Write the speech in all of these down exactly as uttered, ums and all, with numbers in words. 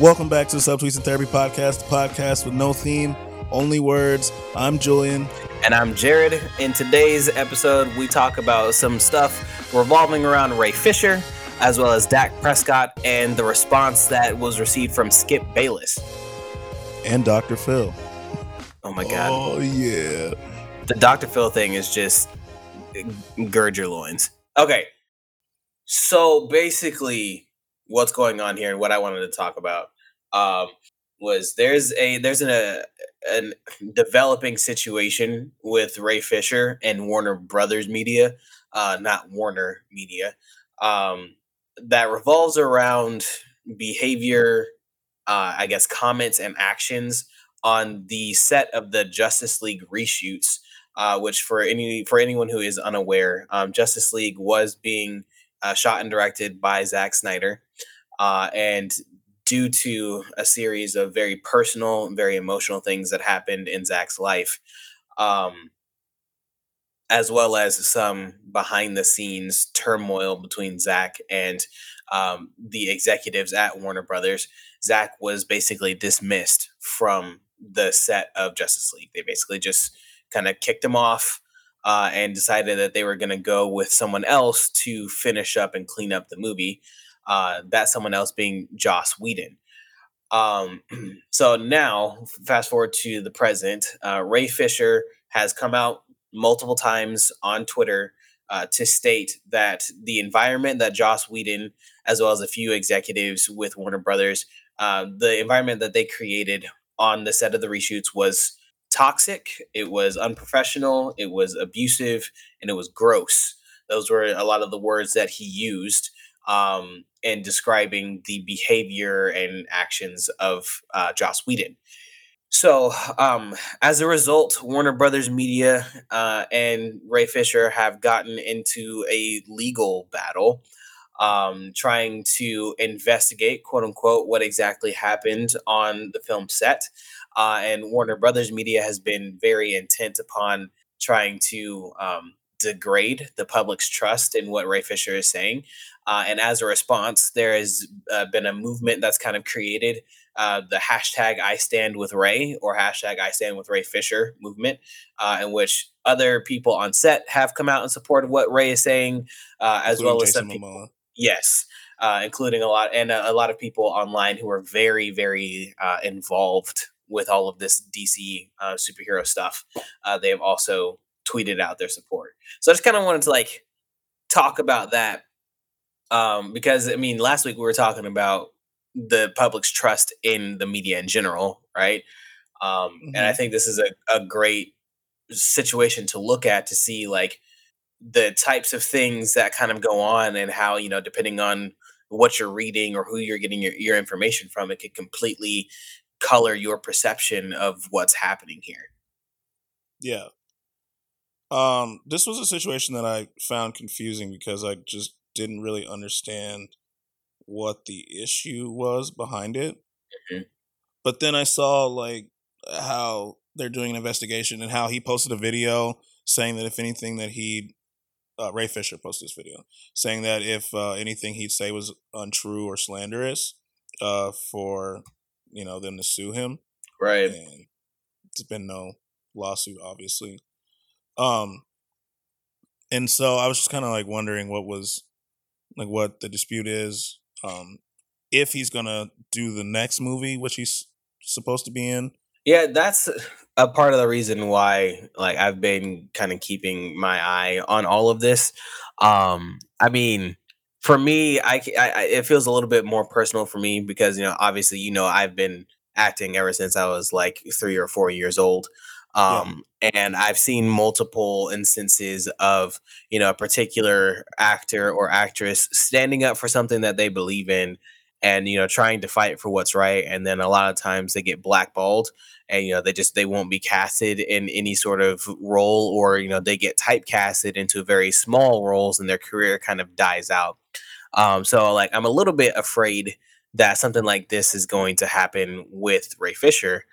Welcome back to the Subtweets and Therapy Podcast, the podcast with no theme, only words. I'm Julian. And I'm Jared. In today's episode, we talk about some stuff revolving around Ray Fisher, as well as Dak Prescott, and the response that was received from Skip Bayless. And Doctor Phil. Oh my God. Oh yeah. The Doctor Phil thing is just gird your loins. Okay. So basically what's going on here and what I wanted to talk about um, was there's a there's an a an developing situation with Ray Fisher and Warner Brothers Media, uh, not Warner Media, um, that revolves around behavior, uh, I guess, comments and actions on the set of the Justice League reshoots, uh, which for any for anyone who is unaware, um, Justice League was being uh, shot and directed by Zack Snyder. Uh, and due to a series of very personal, very emotional things that happened in Zack's life, um, as well as some behind the scenes turmoil between Zack and um, the executives at Warner Brothers, Zack was basically dismissed from the set of Justice League. They basically just kind of kicked him off uh, and decided that they were going to go with someone else to finish up and clean up the movie. Uh, that someone else being Joss Whedon. Um, so now, fast forward to the present, uh, Ray Fisher has come out multiple times on Twitter uh, to state that the environment that Joss Whedon, as well as a few executives with Warner Brothers, uh, the environment that they created on the set of the reshoots was toxic, it was unprofessional, it was abusive, and it was gross. Those were a lot of the words that he used um, in describing the behavior and actions of uh, Joss Whedon. So um, as a result, Warner Brothers Media uh, and Ray Fisher have gotten into a legal battle um, trying to investigate, quote unquote, what exactly happened on the film set. Uh, and Warner Brothers Media has been very intent upon trying to um, degrade the public's trust in what Ray Fisher is saying. Uh, and as a response, there has uh, been a movement that's kind of created uh, the hashtag I Stand With Ray or hashtag I Stand With Ray Fisher movement, uh, in which other people on set have come out in support of what Ray is saying, uh, as well as some people. Yes, uh, including a lot and a, a lot of people online who are very, very uh, involved with all of this D C uh, superhero stuff. Uh, they have also tweeted out their support. So I just kind of wanted to like talk about that. Um, because, I mean, last week we were talking about the public's trust in the media in general, right? Um, mm-hmm. And I think this is a, a great situation to look at to see, like, the types of things that kind of go on and how, you know, depending on what you're reading or who you're getting your, your information from, it could completely color your perception of what's happening here. Yeah. Um, this was a situation that I found confusing because I just didn't really understand what the issue was behind it. Mm-hmm. But then I saw like how they're doing an investigation and how he posted a video saying that if anything that he, uh, Ray Fisher posted this video saying that if uh, anything he'd say was untrue or slanderous uh, for, you know, them to sue him. Right. And there's been no lawsuit, obviously. Um, and so I was just kind of like wondering what was, like what the dispute is, um, if he's going to do the next movie, which he's supposed to be in. Yeah, that's a part of the reason why like I've been kind of keeping my eye on all of this. Um, I mean, for me, I, I it feels a little bit more personal for me because, you know, obviously, you know, I've been acting ever since I was like three or four years old. Um, yeah. And I've seen multiple instances of, you know, a particular actor or actress standing up for something that they believe in and, you know, trying to fight for what's right. And then a lot of times they get blackballed and, you know, they just, they won't be casted in any sort of role or, you know, they get typecasted into very small roles and their career kind of dies out. Um, so like, I'm a little bit afraid that something like this is going to happen with Ray Fisher.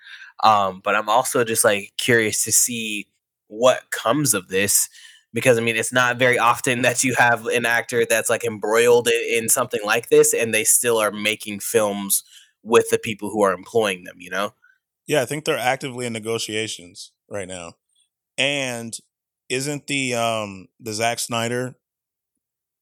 Um, but I'm also just like curious to see what comes of this, because I mean, it's not very often that you have an actor that's like embroiled in, in something like this and they still are making films with the people who are employing them, you know? Yeah, I think they're actively in negotiations right now. And isn't the um, the Zack Snyder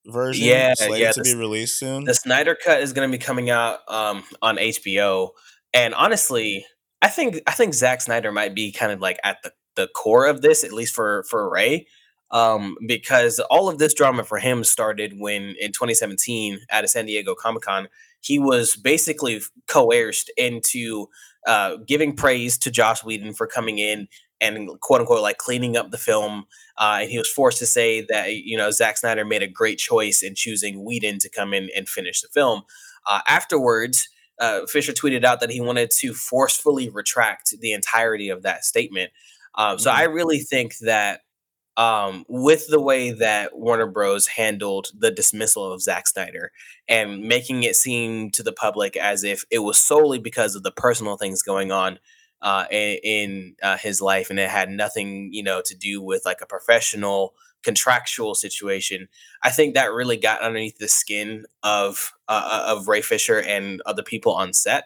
version yeah, slated yeah, to the, be released soon? The Snyder Cut is going to be coming out um, on H B O. And honestly, I think I think Zack Snyder might be kind of like at the, the core of this, at least for, for Ray. Um, because all of this drama for him started when in twenty seventeen at a San Diego Comic-Con, he was basically coerced into uh, giving praise to Joss Whedon for coming in and quote unquote, like cleaning up the film. Uh, and he was forced to say that, you know, Zack Snyder made a great choice in choosing Whedon to come in and finish the film. Uh, afterwards, uh, Fisher tweeted out that he wanted to forcefully retract the entirety of that statement. Um, so mm-hmm. I really think that, Um, with the way that Warner Bros. Handled the dismissal of Zack Snyder and making it seem to the public as if it was solely because of the personal things going on uh, in, in uh, his life, and it had nothing, you know, to do with like a professional contractual situation. I think that really got underneath the skin of uh, of Ray Fisher and other people on set,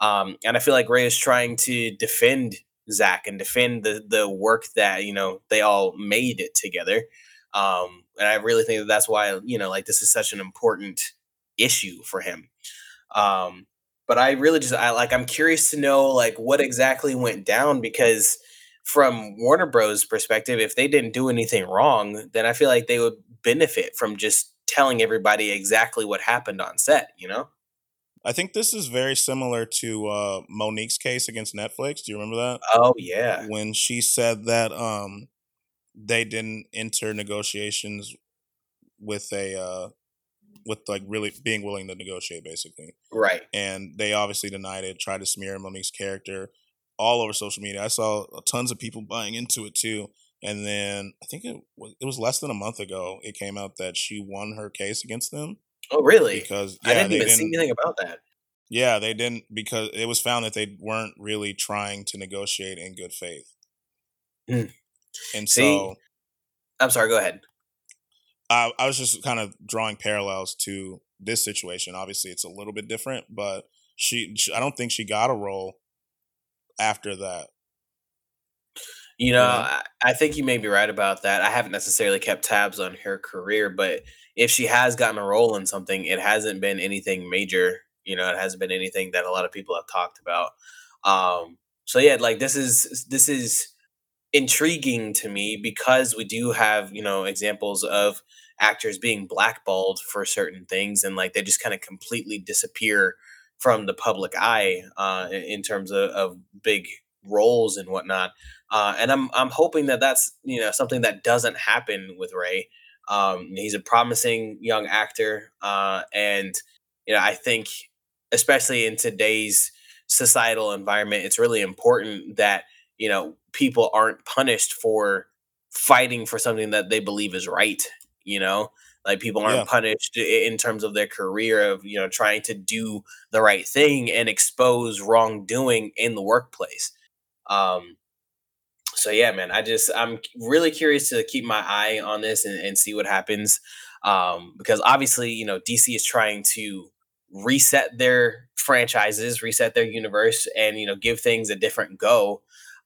um, and I feel like Ray is trying to defend Zack and defend the the work that, you know, they all made it together. Um, and I really think that that's why, you know, like this is such an important issue for him. Um, but I really just, I like, I'm curious to know like what exactly went down, because from Warner Bros. Perspective, if they didn't do anything wrong, then I feel like they would benefit from just telling everybody exactly what happened on set, you know? I think this is very similar to uh, Monique's case against Netflix. Do you remember that? Oh, yeah. When she said that um, they didn't enter negotiations with a, uh, with like really being willing to negotiate, basically. Right. And they obviously denied it, tried to smear Monique's character all over social media. I saw tons of people buying into it, too. And then I think it was, it was less than a month ago, it came out that she won her case against them. Oh, really? Because yeah, I didn't even didn't, see anything about that. Yeah, they didn't, because it was found that they weren't really trying to negotiate in good faith. Mm. And see, so... I'm sorry, go ahead. I, I was just kind of drawing parallels to this situation. Obviously, it's a little bit different, but she, she I don't think she got a role after that. You know, yeah. I, I think you may be right about that. I haven't necessarily kept tabs on her career, but... if she has gotten a role in something, it hasn't been anything major. You know, it hasn't been anything that a lot of people have talked about. Um, so yeah, like this is this is intriguing to me, because we do have, you know, examples of actors being blackballed for certain things, and like they just kind of completely disappear from the public eye uh, in terms of, of big roles and whatnot. Uh, and I'm I'm hoping that that's, you know, something that doesn't happen with Ray. Um, he's a promising young actor, uh, and you know I think, especially in today's societal environment, it's really important that, you know, people aren't punished for fighting for something that they believe is right. You know, like people aren't yeah. punished in terms of their career of, you know, trying to do the right thing and expose wrongdoing in the workplace. Um, So, yeah, man, I just I'm really curious to keep my eye on this and, and see what happens, um, because obviously, you know, D C is trying to reset their franchises, reset their universe, and, you know, give things a different go.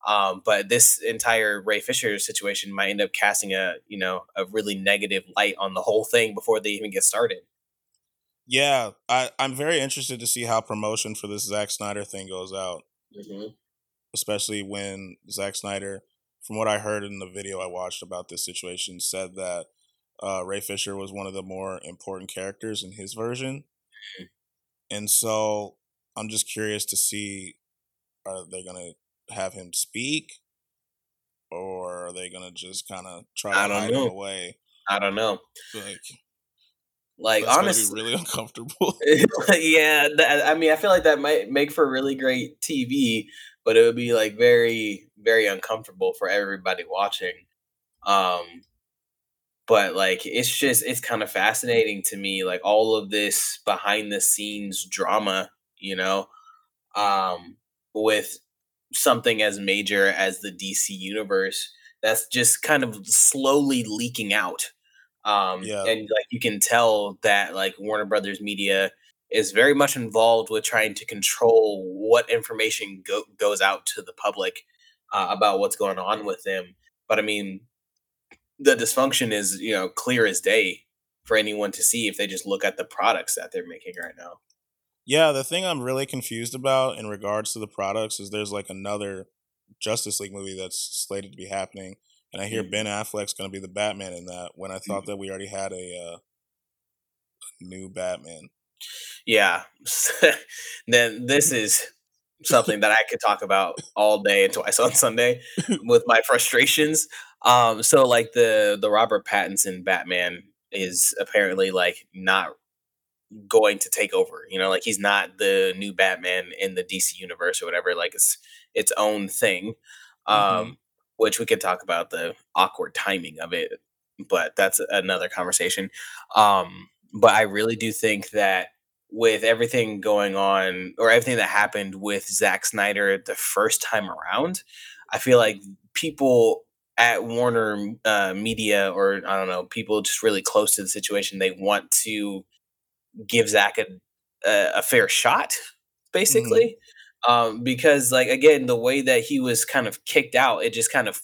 Um, but this entire Ray Fisher situation might end up casting a, you know, a really negative light on the whole thing before they even get started. Yeah, I, I'm very interested to see how promotion for this Zack Snyder thing goes out. Mm-hmm. Especially when Zack Snyder, from what I heard in the video I watched about this situation, said that uh, Ray Fisher was one of the more important characters in his version. And so I'm just curious to see, are they going to have him speak, or are they going to just kind of try to hide him away? I don't know. Like... Like, that's honestly, really uncomfortable. yeah, that, I mean, I feel like that might make for really great T V, but it would be like very, very uncomfortable for everybody watching. Um, but like, it's just, it's kind of fascinating to me, like all of this behind the scenes drama, you know, um, with something as major as the D C universe that's just kind of slowly leaking out. Um, yeah. And like you can tell that like Warner Brothers Media is very much involved with trying to control what information go- goes out to the public uh, about what's going on with them. But I mean, the dysfunction is, you know, clear as day for anyone to see if they just look at the products that they're making right now. Yeah, the thing I'm really confused about in regards to the products is there's like another Justice League movie that's slated to be happening, and I hear mm-hmm. Ben Affleck's going to be the Batman in that, when I thought mm-hmm. that we already had a uh, new Batman. Yeah. Then this is something that I could talk about all day and twice on Sunday with my frustrations. Um, so like the, the Robert Pattinson Batman is apparently like not going to take over, you know, like he's not the new Batman in the D C universe or whatever, like it's its own thing. Um, mm-hmm. Which we could talk about the awkward timing of it, but that's another conversation. Um, But I really do think that with everything going on, or everything that happened with Zack Snyder the first time around, I feel like people at Warner uh, Media, or I don't know, people just really close to the situation, they want to give Zack a, a, a fair shot, basically. Mm-hmm. Um, because, like, again, the way that he was kind of kicked out, it just kind of,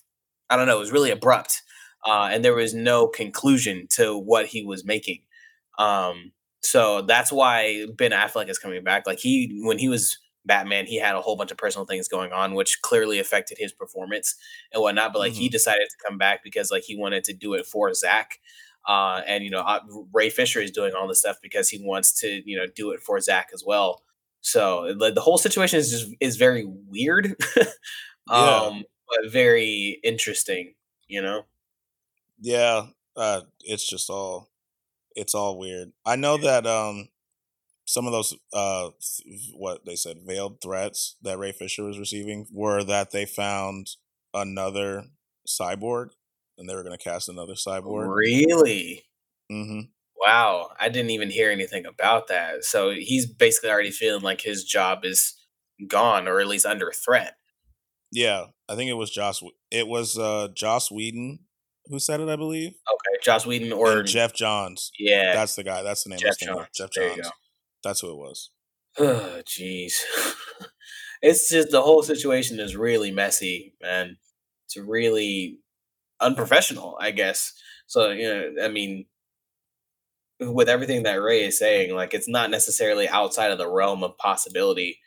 I don't know, it was really abrupt. Uh, and there was no conclusion to what he was making. Um, so that's why Ben Affleck is coming back. Like he, when he was Batman, he had a whole bunch of personal things going on, which clearly affected his performance and whatnot. But like, mm-hmm. he decided to come back because like he wanted to do it for Zack. Uh, and you know, uh, Ray Fisher is doing all this stuff because he wants to, you know, do it for Zack as well. So like, the whole situation is just, is very weird, um, yeah. but very interesting, you know? Yeah. Uh, it's just all. It's all weird. I know that um, some of those, uh, th- what they said, veiled threats that Ray Fisher was receiving were that they found another cyborg and they were going to cast another cyborg. Really? Mm-hmm. Wow. I didn't even hear anything about that. So he's basically already feeling like his job is gone, or at least under threat. Yeah. I think it was Joss. It was uh, Joss Whedon who said it, I believe. Okay, Joss Whedon or... And Jeff Johns. Yeah. That's the guy. That's the name. Jeff Johns. Jeff Johns. That's who it was. Oh, jeez. It's just the whole situation is really messy, man. It's really unprofessional, I guess. So, you know, I mean, with everything that Ray is saying, like, it's not necessarily outside of the realm of possibility,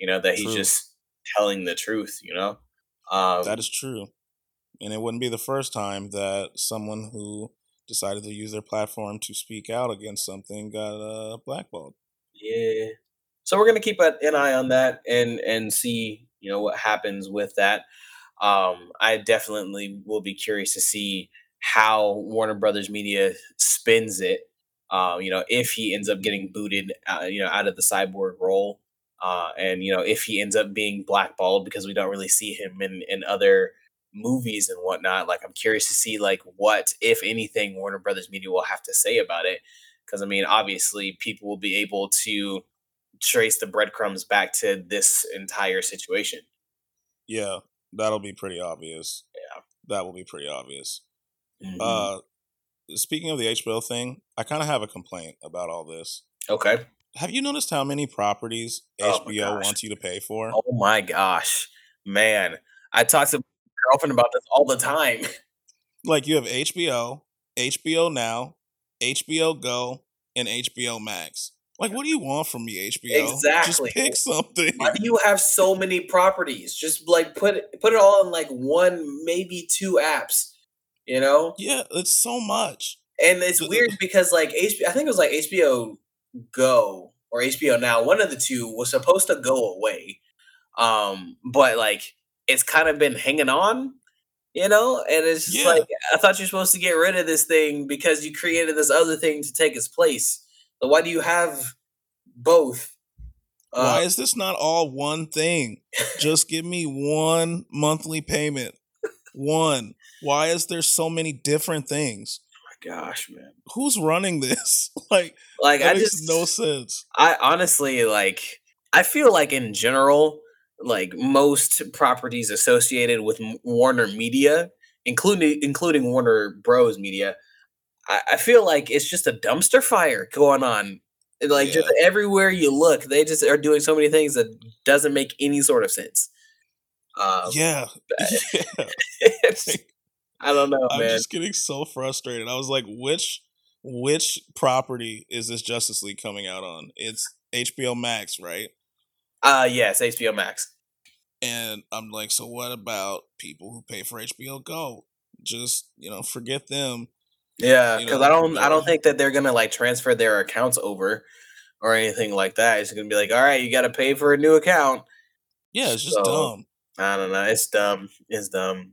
you know, that he's true. Just telling the truth, you know? Um, that is true. And it wouldn't be the first time that someone who decided to use their platform to speak out against something got uh, blackballed. Yeah. So we're going to keep an eye on that and, and see, you know, what happens with that. Um, I definitely will be curious to see how Warner Brothers Media spins it. Uh, you know, if he ends up getting booted, uh, you know, out of the cyborg role, uh, and, you know, if he ends up being blackballed, because we don't really see him in, in other movies and whatnot. Like, I'm curious to see like what, if anything, Warner Brothers Media will have to say about it, because I mean, obviously people will be able to trace the breadcrumbs back to this entire situation. Yeah, that'll be pretty obvious. Yeah, that will be pretty obvious. Mm-hmm. Uh, speaking of the H B O thing, I kind of have a complaint about all this. Okay. Have you noticed how many properties oh H B O wants you to pay for? Oh my gosh, man! I talked to girlfriend about this all the time. Like, you have H B O, H B O Now, H B O Go, and H B O Max. Like, what do you want from me, H B O? Exactly. Just pick something. Why do you have so many properties? Just like put put it all in like one, maybe two apps. You know? Yeah, it's so much, and it's weird because like H B O, I think it was like H B O Go or H B O Now. One of the two was supposed to go away, um, but like, it's kind of been hanging on, you know? And it's just yeah. like, I thought you're supposed to get rid of this thing because you created this other thing to take its place. So why do you have both? Why uh, is this not all one thing? Just give me one monthly payment. One. Why is there so many different things? Oh my gosh, man. Who's running this? like, like that I makes just, no sense. I honestly, like, I feel like in general, like most properties associated with Warner Media, including including Warner Bros. Media, I, I feel like it's just a dumpster fire going on Like, yeah. just everywhere you look, they just are doing so many things that doesn't make any sort of sense. Um, yeah. yeah. I don't know, I'm man. I'm just getting so frustrated. I was like, which which property is this Justice League coming out on? It's H B O Max, right? Uh, yes, H B O Max. And I'm like, so what about people who pay for H B O Go? Just, you know, forget them. Yeah, because you know, I don't, I don't think that they're gonna like transfer their accounts over or anything like that. It's gonna be like, all right, you got to pay for a new account. Yeah, it's so, just dumb. I don't know. It's dumb. It's dumb.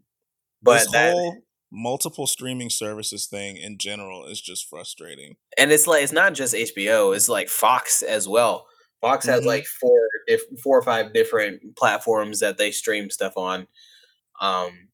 But this that, whole multiple streaming services thing in general is just frustrating. And it's like it's not just H B O. It's like Fox as well. Fox mm-hmm. has like four, if four or five different platforms that they stream stuff on. Um.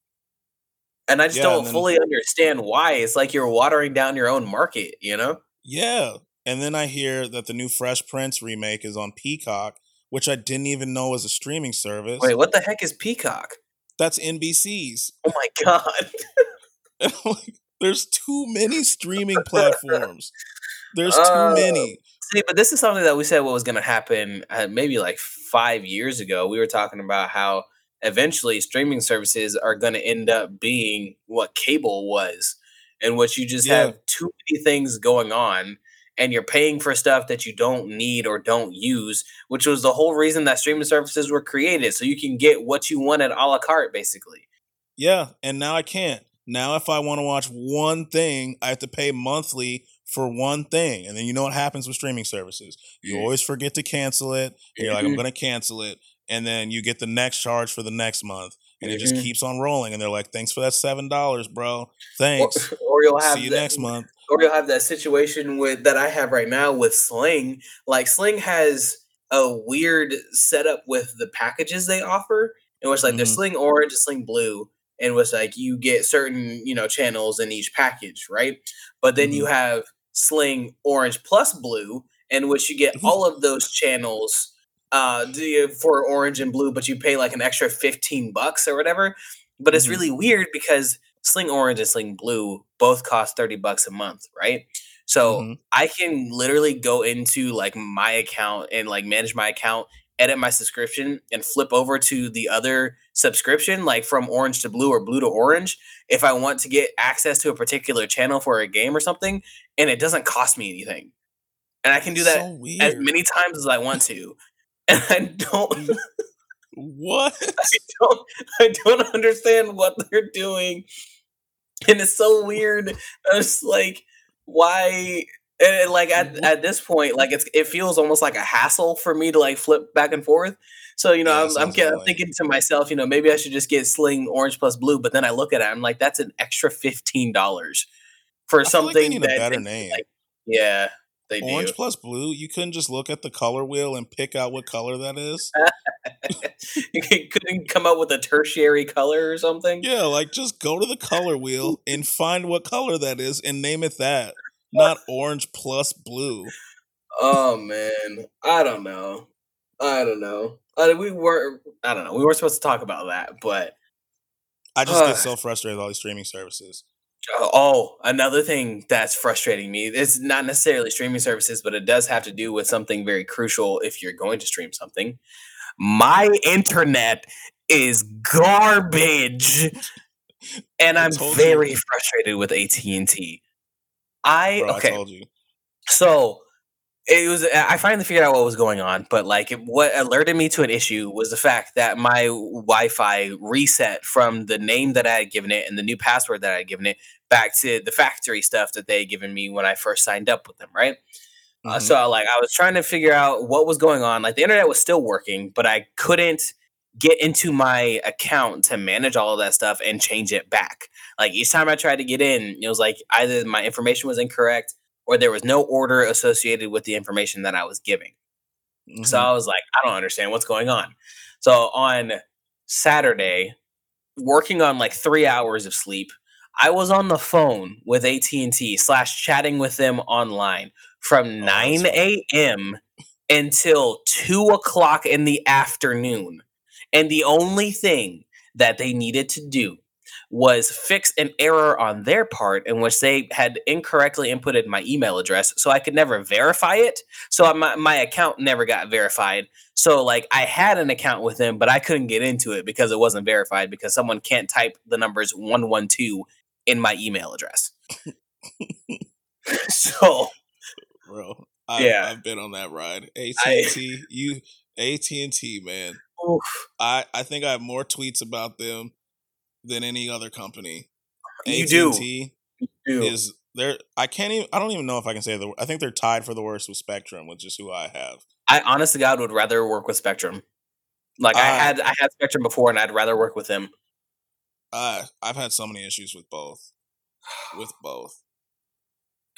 And I just yeah, don't then, fully understand why. It's like you're watering down your own market, you know? Yeah. And then I hear that the new Fresh Prince remake is on Peacock, which I didn't even know was a streaming service. Wait, what the heck is Peacock? That's N B C's. Oh, my God. Like, there's too many streaming platforms. There's too uh, many. See, but this is something that we said what was going to happen uh, maybe like five years ago. We were talking about how eventually streaming services are going to end up being what cable was, and what you just yeah. have too many things going on and you're paying for stuff that you don't need or don't use, which was the whole reason that streaming services were created. So you can get what you want at a la carte, basically. Yeah. And now I can't. Now, if I want to watch one thing, I have to pay monthly for one thing. And then you know what happens with streaming services. You mm-hmm. always forget to cancel it. You're like, I'm going to cancel it. And then you get the next charge for the next month, and mm-hmm. it just keeps on rolling. And they're like, thanks for that seven dollars, bro. Thanks. Or, or you'll have See you that, next month. Or you'll have that situation with that I have right now with Sling. Like, Sling has a weird setup with the packages they offer, in which, like, mm-hmm. there's Sling Orange and Sling Blue, in which, like, you get certain, you know, channels in each package, right? But then mm-hmm. you have Sling Orange plus Blue, in which you get all of those channels uh do you, for Orange and Blue, but you pay like an extra fifteen bucks or whatever. But it's mm-hmm. really weird because Sling Orange and Sling Blue both cost thirty bucks a month, right? So mm-hmm. I can literally go into like my account and like manage my account, edit my subscription, and flip over to the other subscription, like from Orange to Blue or Blue to Orange, if I want to get access to a particular channel for a game or something, and it doesn't cost me anything. And I can do that so as many times as I want to. And I don't what I don't I don't understand what they're doing, and it's so weird. I was like, why? And like at, at this point, like it's it feels almost like a hassle for me to like flip back and forth. So you know, yeah, I'm I'm, I'm, I'm thinking to myself, you know, maybe I should just get Sling Orange plus Blue. But then I look at it, I'm like, that's an extra fifteen dollars for I something feel like they need that a better name. Like, yeah. They Orange do. Plus Blue, you couldn't just look at the color wheel and pick out what color that is? You couldn't come up with a tertiary color or something? Yeah, like just go to the color wheel and find what color that is and name it that. Not Orange plus Blue. Oh, man. I don't know. I don't know. I, we were, I don't know. We weren't supposed to talk about that, but I just uh, get so frustrated with all these streaming services. Oh, another thing that's frustrating me. It's not necessarily streaming services, but it does have to do with something very crucial if you're going to stream something. My internet is garbage. And I'm very you. frustrated with A T and T. I, Bro, okay. I told you. So it was, I finally figured out what was going on, but like it, what alerted me to an issue was the fact that my Wi-Fi reset from the name that I had given it and the new password that I had given it back to the factory stuff that they had given me when I first signed up with them, right? Mm-hmm. Uh, so I, like I was trying to figure out what was going on. Like the internet was still working, but I couldn't get into my account to manage all of that stuff and change it back. Like each time I tried to get in, it was like either my information was incorrect or there was no order associated with the information that I was giving. Mm-hmm. So I was like, I don't understand what's going on. So on Saturday, working on like three hours of sleep, I was on the phone with A T and T slash chatting with them online from oh, nine a.m. until two o'clock in the afternoon. And the only thing that they needed to do was fix an error on their part in which they had incorrectly inputted my email address, so I could never verify it. So my, my account never got verified. So like I had an account with them, but I couldn't get into it because it wasn't verified because someone can't type the numbers one one two in my email address. So, bro, I, yeah, I've been on that ride. A T and T, I, you A T and T, man. Oof. I I think I have more tweets about them than any other company. You A T and T do. You do. Is there? I can't even. I don't even know if I can say the. I think they're tied for the worst with Spectrum, which is who I have. I honest to God would rather work with Spectrum. Like I, I had, I had Spectrum before, and I'd rather work with them. Uh, I've had so many issues with both. With both.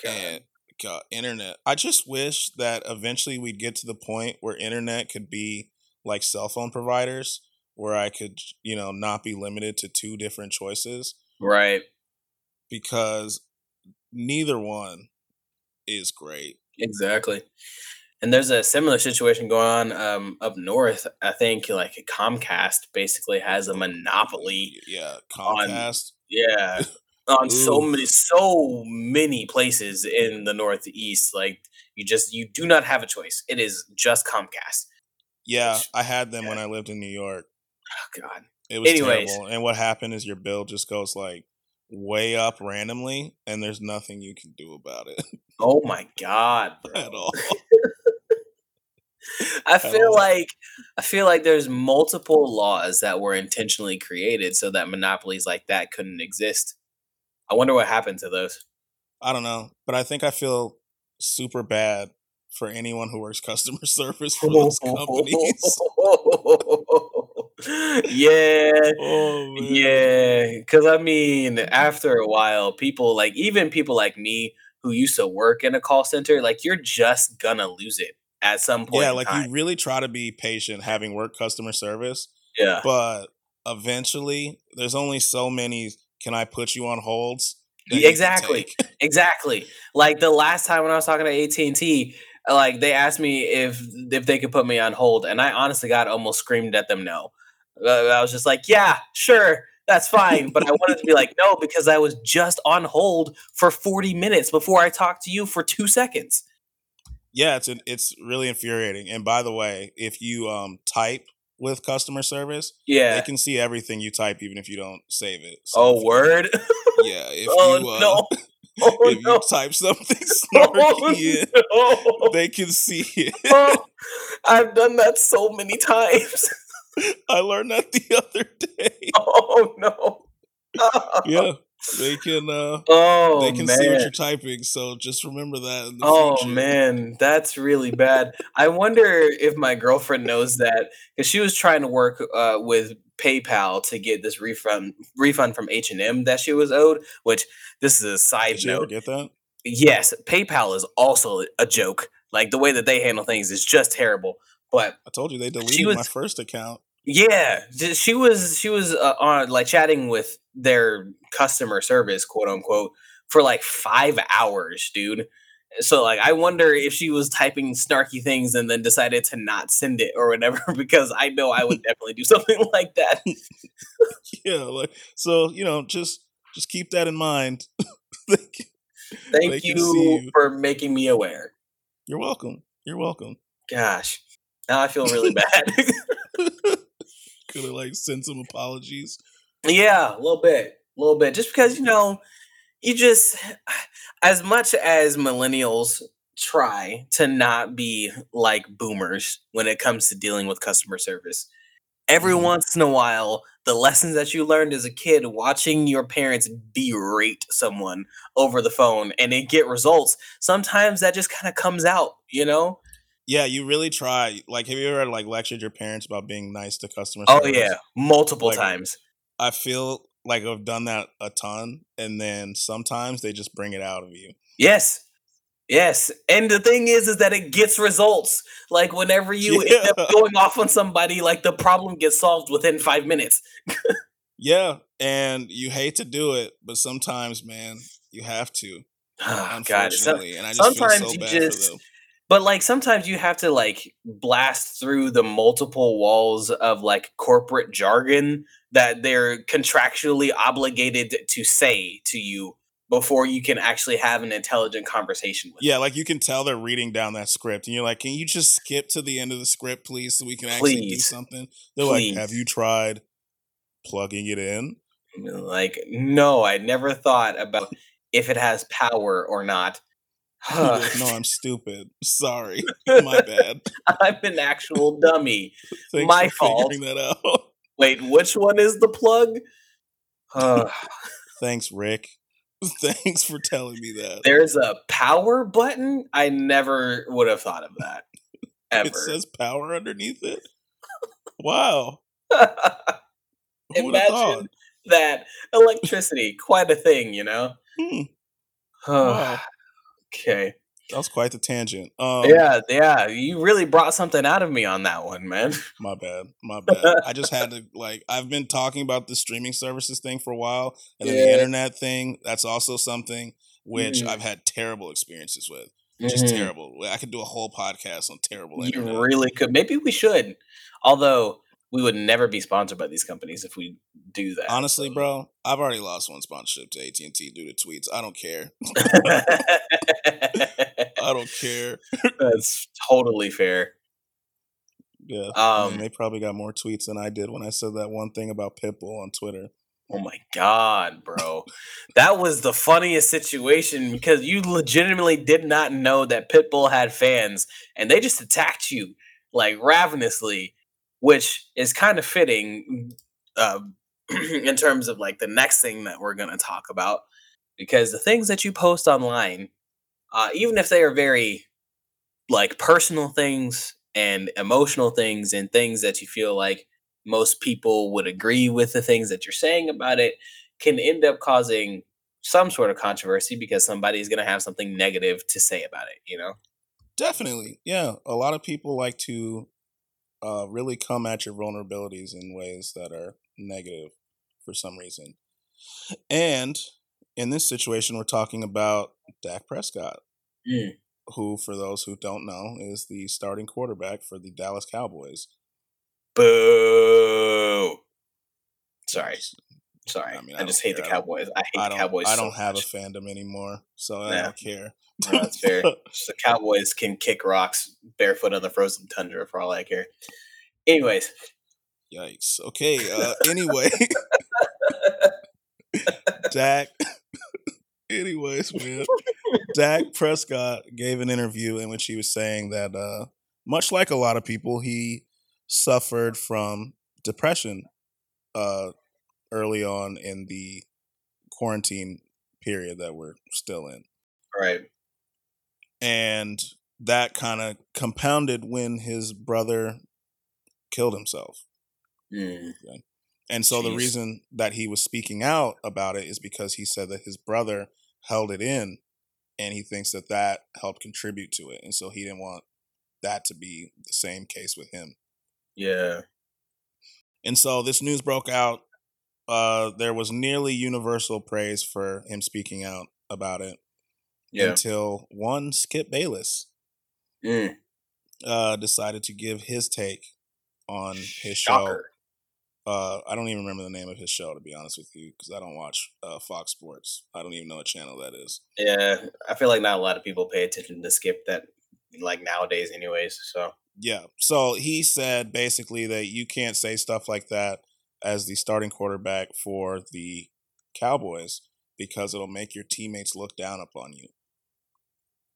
God. And God, internet. I just wish that eventually we'd get to the point where internet could be like cell phone providers, where I could, you know, not be limited to two different choices. Right. Because neither one is great. Exactly. And there's a similar situation going on um, up north. I think like Comcast basically has a monopoly. Yeah. Comcast. On, yeah. On Ooh. so many, so many places in the Northeast. Like you just, you do not have a choice. It is just Comcast. Yeah. Which, I had them yeah. when I lived in New York. Oh God. It was Anyways. terrible. And what happened is your bill just goes like way up randomly and there's nothing you can do about it. Oh my God, bro. At all. I feel like I feel like there's multiple laws that were intentionally created so that monopolies like that couldn't exist. I wonder what happened to those. I don't know, but I think I feel super bad for anyone who works customer service for those companies. yeah, oh, yeah. Because I mean, after a while, people like even people like me who used to work in a call center, like you're just gonna lose it. At some point, yeah, like in time. You really try to be patient having worked customer service, yeah. But eventually, there's only so many. Can I put you on holds? Exactly, exactly. Like the last time when I was talking to A T and T, like they asked me if if they could put me on hold, and I honestly got almost screamed at them. No, I was just like, yeah, sure, that's fine. But I wanted to be like, no, because I was just on hold for forty minutes before I talked to you for two seconds. Yeah, it's an, it's really infuriating. And by the way, if you um type with customer service, yeah, they can see everything you type, even if you don't save it. So oh, word! You, yeah, if oh, you uh, no. oh, if no. you type something snarky, oh, in, no. they can see it. Oh, I've done that so many times. I learned that the other day. Oh no! Oh. Yeah. They can, uh, oh, they can man. see what you're typing, so just remember that in the oh, future. Man, that's really bad. I wonder if my girlfriend knows that, because she was trying to work uh, with PayPal to get this refund refund from H and M that she was owed, which, this is a side Did note. Did you ever get that? Yes, PayPal is also a joke. Like, the way that they handle things is just terrible. But I told you, they deleted was, my first account. Yeah, she was she was uh, on like chatting with their customer service, quote unquote, for like five hours, dude. So like, I wonder if she was typing snarky things and then decided to not send it or whatever, because I know I would definitely do something like that. Yeah, like so, you know, just just keep that in mind. Thank you, Thank you for making me aware. You're welcome. You're welcome. Gosh, now I feel really bad. Could have like sent some apologies. Yeah, a little bit, a little bit. Just because, you know, you just, as much as millennials try to not be like boomers when it comes to dealing with customer service, every once in a while, the lessons that you learned as a kid watching your parents berate someone over the phone and then get results, sometimes that just kind of comes out, you know? Yeah, you really try. Like, have you ever like lectured your parents about being nice to customers? Oh, yeah, multiple like, times. I feel like I've done that a ton, and then sometimes they just bring it out of you. Yes. Yes. And the thing is, is that it gets results. Like whenever you yeah. end up going off on somebody, like the problem gets solved within five minutes. Yeah. And you hate to do it, but sometimes, man, you have to. Oh, unfortunately. God, so, and I just sometimes feel so bad you just, for them. But like sometimes you have to like blast through the multiple walls of like corporate jargon that they're contractually obligated to say to you before you can actually have an intelligent conversation with yeah, them. Like you can tell they're reading down that script and you're like, can you just skip to the end of the script, please, so we can actually please. do something? They're please. like, have you tried plugging it in? Like, no, I never thought about if it has power or not. Huh. No, I'm stupid. Sorry. My bad. I'm an actual dummy. My fault. Figuring that out. Wait, which one is the plug? Uh. Thanks, Rick. Thanks for telling me that. There's a power button? I never would have thought of that. Ever. It says power underneath it? Wow. Imagine that. Electricity. Quite a thing, you know? Hmm. Wow. Okay. That was quite the tangent. Um, yeah, yeah. You really brought something out of me on that one, man. My bad. My bad. I just had to, like, I've been talking about the streaming services thing for a while, and yeah. then the internet thing, that's also something which mm. I've had terrible experiences with. Just mm-hmm. terrible. I could do a whole podcast on terrible internet. You really could. Maybe we should. Although, we would never be sponsored by these companies if we do that. Honestly, so. bro, I've already lost one sponsorship to A T and T due to tweets. I don't care. I don't care. That's totally fair. Yeah. Um, I mean, they probably got more tweets than I did when I said that one thing about Pitbull on Twitter. Oh, my God, bro. That was the funniest situation because you legitimately did not know that Pitbull had fans, and they just attacked you, like, ravenously. Which is kind of fitting uh, in terms of like the next thing that we're going to talk about, because the things that you post online, uh, even if they are very like personal things and emotional things and things that you feel like most people would agree with the things that you're saying about it, can end up causing some sort of controversy because somebody is going to have something negative to say about it, you know? Definitely. Yeah. A lot of people like to Uh, really come at your vulnerabilities in ways that are negative for some reason. And in this situation, we're talking about Dak Prescott, mm. who, for those who don't know, is the starting quarterback for the Dallas Cowboys. Boo! Sorry. Sorry. I, mean, I, I just hate care. the Cowboys. I hate I the Cowboys I don't so have much. a fandom anymore, so I nah. don't care. No, that's fair. The Cowboys can kick rocks barefoot on the frozen tundra for all I care. Anyways. Yikes. Okay. Uh, anyway. Dak. Anyways, man. Dak Prescott gave an interview in which he was saying that, uh, much like a lot of people, he suffered from depression uh, early on in the quarantine period that we're still in. Right. And that kind of compounded when his brother killed himself. Mm. Okay. And so Jeez. the reason that he was speaking out about it is because he said that his brother held it in, and he thinks that that helped contribute to it. And so he didn't want that to be the same case with him. Yeah. And so this news broke out. Uh, there was nearly universal praise for him speaking out about it. Yeah. Until one Skip Bayless mm. uh, decided to give his take on his Shocker. show. Uh, I don't even remember the name of his show, to be honest with you, because I don't watch uh, Fox Sports. I don't even know what channel that is. Yeah, I feel like not a lot of people pay attention to Skip that, like, nowadays anyways. So yeah, so he said basically that you can't say stuff like that as the starting quarterback for the Cowboys because it'll make your teammates look down upon you.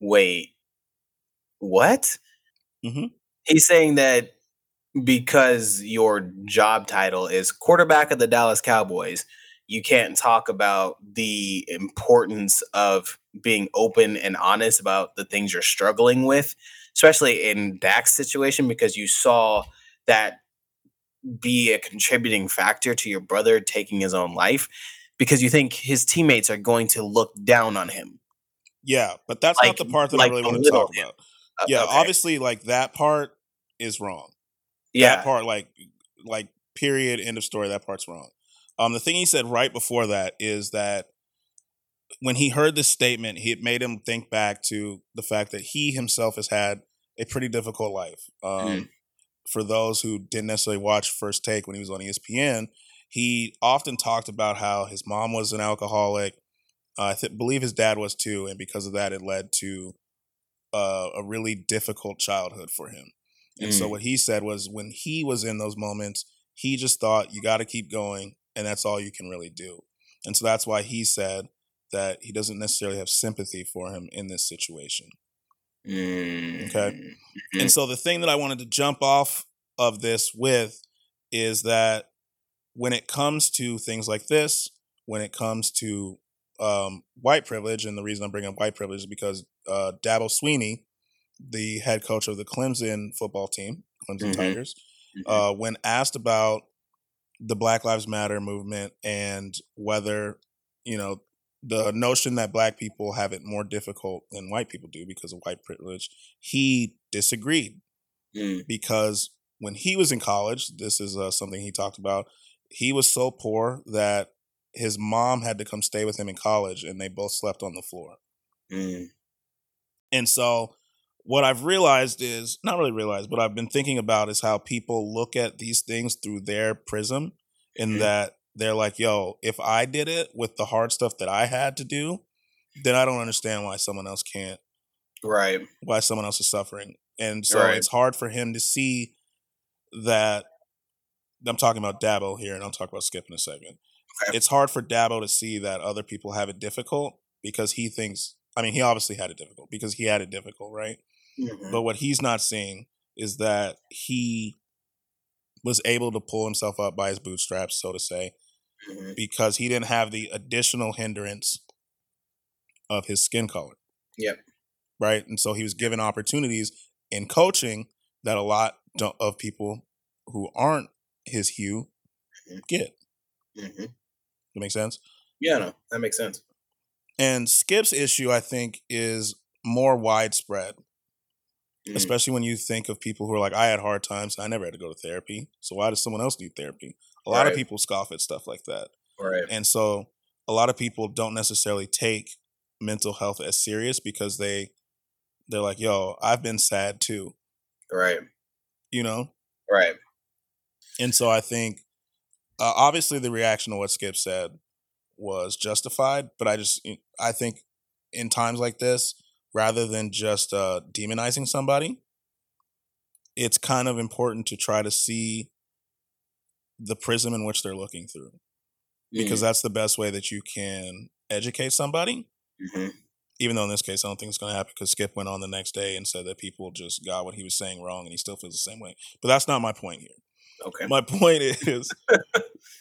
Wait, what? Mm-hmm. He's saying that because your job title is quarterback of the Dallas Cowboys, you can't talk about the importance of being open and honest about the things you're struggling with, especially in Dak's situation, because you saw that be a contributing factor to your brother taking his own life because you think his teammates are going to look down on him. Yeah, but that's like, not the part that like I really want to talk him. about. Uh, yeah, okay. Obviously, like, that part is wrong. Yeah. That part, like, like period, end of story, that part's wrong. Um, the thing he said right before that is that when he heard this statement, it made him think back to the fact that he himself has had a pretty difficult life. Um, mm. For those who didn't necessarily watch First Take when he was on E S P N, he often talked about how his mom was an alcoholic. Uh, I th- believe his dad was too. And because of that, it led to uh, a really difficult childhood for him. And mm. so what he said was when he was in those moments, he just thought you got to keep going and that's all you can really do. And so that's why he said that he doesn't necessarily have sympathy for him in this situation. Mm. Okay. And so the thing that I wanted to jump off of this with is that when it comes to things like this, when it comes to um, white privilege, and the reason I'm bringing up white privilege is because uh, Dabo Sweeney, the head coach of the Clemson football team, Clemson mm-hmm. Tigers, mm-hmm. Uh, when asked about the Black Lives Matter movement and whether, you know, the notion that black people have it more difficult than white people do because of white privilege, he disagreed mm. because when he was in college, this is uh, something he talked about, he was so poor that his mom had to come stay with him in college and they both slept on the floor. Mm. And so what I've realized is, not really realized, but I've been thinking about is how people look at these things through their prism in mm. that they're like, yo, if I did it with the hard stuff that I had to do, then I don't understand why someone else can't. Right. Why someone else is suffering. And so right. it's hard for him to see that. I'm talking about Dabo here, and I'll talk about Skip in a second. Okay. It's hard for Dabo to see that other people have it difficult because he thinks, I mean, he obviously had it difficult because he had it difficult, right? Mm-hmm. But what he's not seeing is that he was able to pull himself up by his bootstraps, so to say, mm-hmm. because he didn't have the additional hindrance of his skin color. Yep. Right? And so he was given opportunities in coaching that a lot of people who aren't his hue mm-hmm. get. Mm-hmm. That make sense? Yeah, no, that makes sense. And Skip's issue, I think, is more widespread. Mm. Especially when you think of people who are like, I had hard times and I never had to go to therapy. So why does someone else need therapy? A lot right. of people scoff at stuff like that. Right. And so a lot of people don't necessarily take mental health as serious because they, they're like, yo, I've been sad too. Right. You know? Right. And so I think, uh, obviously the reaction to what Skip said was justified, but I just, I think in times like this, rather than just uh, demonizing somebody, it's kind of important to try to see the prism in which they're looking through, mm-hmm. because that's the best way that you can educate somebody. Mm-hmm. Even though in this case, I don't think it's going to happen because Skip went on the next day and said that people just got what he was saying wrong and he still feels the same way. But that's not my point here. Okay. My point is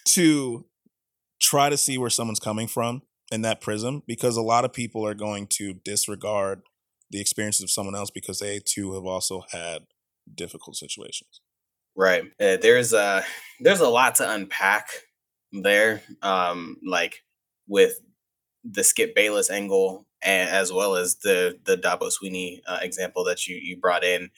to try to see where someone's coming from in that prism, because a lot of people are going to disregard the experiences of someone else because they too have also had difficult situations. Right. Uh, there's a there's a lot to unpack there, um, like with the Skip Bayless angle, and as well as the the Dabo Sweeney uh, example that you you brought in.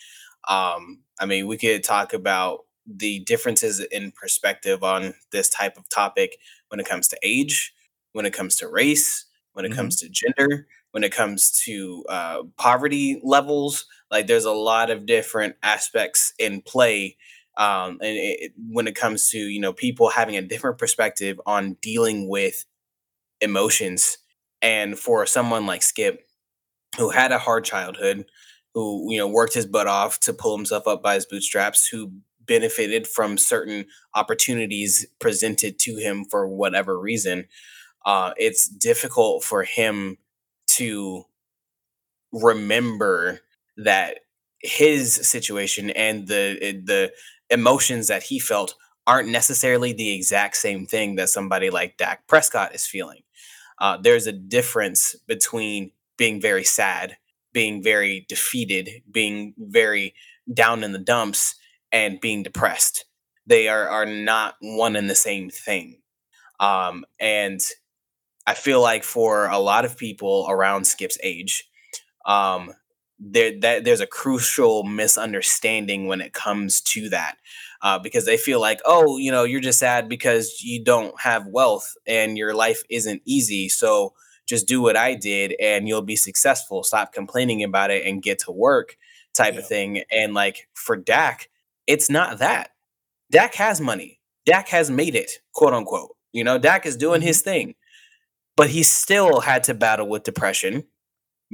Um, I mean, we could talk about the differences in perspective on this type of topic when it comes to age, when it comes to race, when it mm-hmm. comes to gender, when it comes to uh, poverty levels. Like there's a lot of different aspects in play. Um, and it, when it comes to, you know, people having a different perspective on dealing with emotions. And for someone like Skip, who had a hard childhood, who, you know, worked his butt off to pull himself up by his bootstraps, who benefited from certain opportunities presented to him for whatever reason, Uh, it's difficult for him to remember that his situation and the the emotions that he felt aren't necessarily the exact same thing that somebody like Dak Prescott is feeling. Uh, there's a difference between being very sad, being very defeated, being very down in the dumps, and being depressed. They are, are not one and the same thing. Um, and... I feel like for a lot of people around Skip's age, um, there that there's a crucial misunderstanding when it comes to that, uh, because they feel like, oh, you know, you're just sad because you don't have wealth and your life isn't easy, so just do what I did and you'll be successful. Stop complaining about it and get to work type yeah. of thing. And like for Dak, it's not that. Dak has money. Dak has made it, quote unquote. You know, Dak is doing his thing, but he still had to battle with depression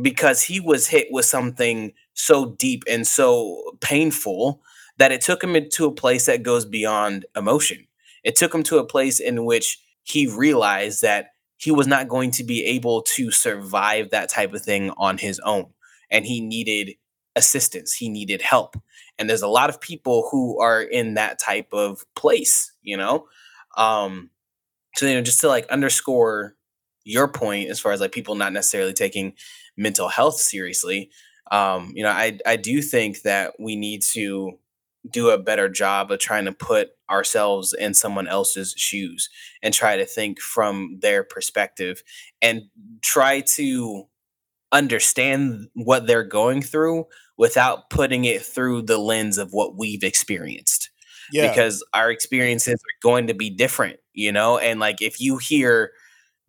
because he was hit with something so deep and so painful that it took him into a place that goes beyond emotion. It took him to a place in which he realized that he was not going to be able to survive that type of thing on his own. And he needed assistance. He needed help. And there's a lot of people who are in that type of place, you know? Um, so, you know, just to like underscore your point, as far as like people not necessarily taking mental health seriously. Um, you know, I, I do think that we need to do a better job of trying to put ourselves in someone else's shoes and try to think from their perspective and try to understand what they're going through without putting it through the lens of what we've experienced. Yeah. Because our experiences are going to be different, you know? And like, if you hear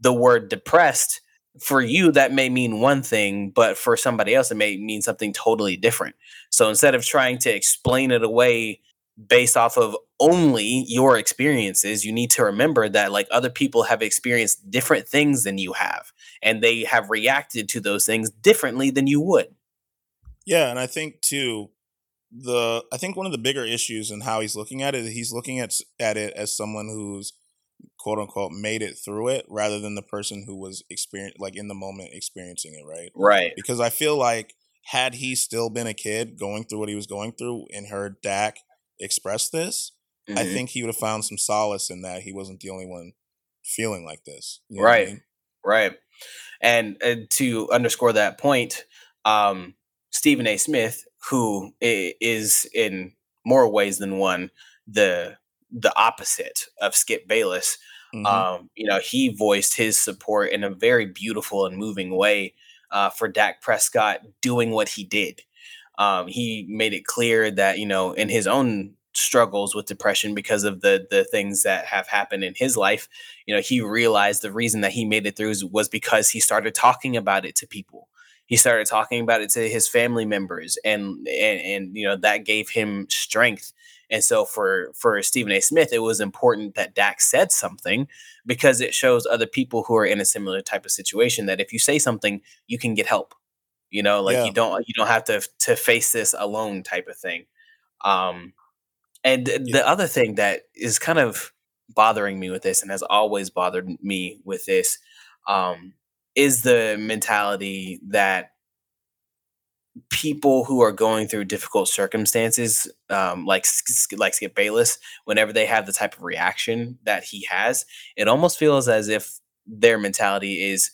the word depressed, for you, that may mean one thing, but for somebody else, it may mean something totally different. So instead of trying to explain it away based off of only your experiences, you need to remember that like other people have experienced different things than you have, and they have reacted to those things differently than you would. Yeah. And I think too, the, I think one of the bigger issues in how he's looking at it, he's looking at, at it as someone who's quote unquote made it through it rather than the person who was experienced, like in the moment experiencing it. Right. Right. Because I feel like had he still been a kid going through what he was going through and heard Dak express this, mm-hmm. I think he would have found some solace in that he wasn't the only one feeling like this. You know right. What I mean? Right. And, and to underscore that point, um, Stephen A. Smith, who is in more ways than one, the the opposite of Skip Bayless. Mm-hmm. Um, you know, he voiced his support in a very beautiful and moving way uh, for Dak Prescott doing what he did. Um, he made it clear that, you know, in his own struggles with depression because of the the things that have happened in his life, you know, he realized the reason that he made it through was because he started talking about it to people. He started talking about it to his family members, and and, and you know, that gave him strength. And so for, for Stephen A. Smith, it was important that Dak said something because it shows other people who are in a similar type of situation that if you say something, you can get help. You know, like yeah. you don't you don't have to to face this alone type of thing. Um, and th- yeah. the other thing that is kind of bothering me with this and has always bothered me with this um, is the mentality that people who are going through difficult circumstances, um, like like Skip Bayless, whenever they have the type of reaction that he has, it almost feels as if their mentality is,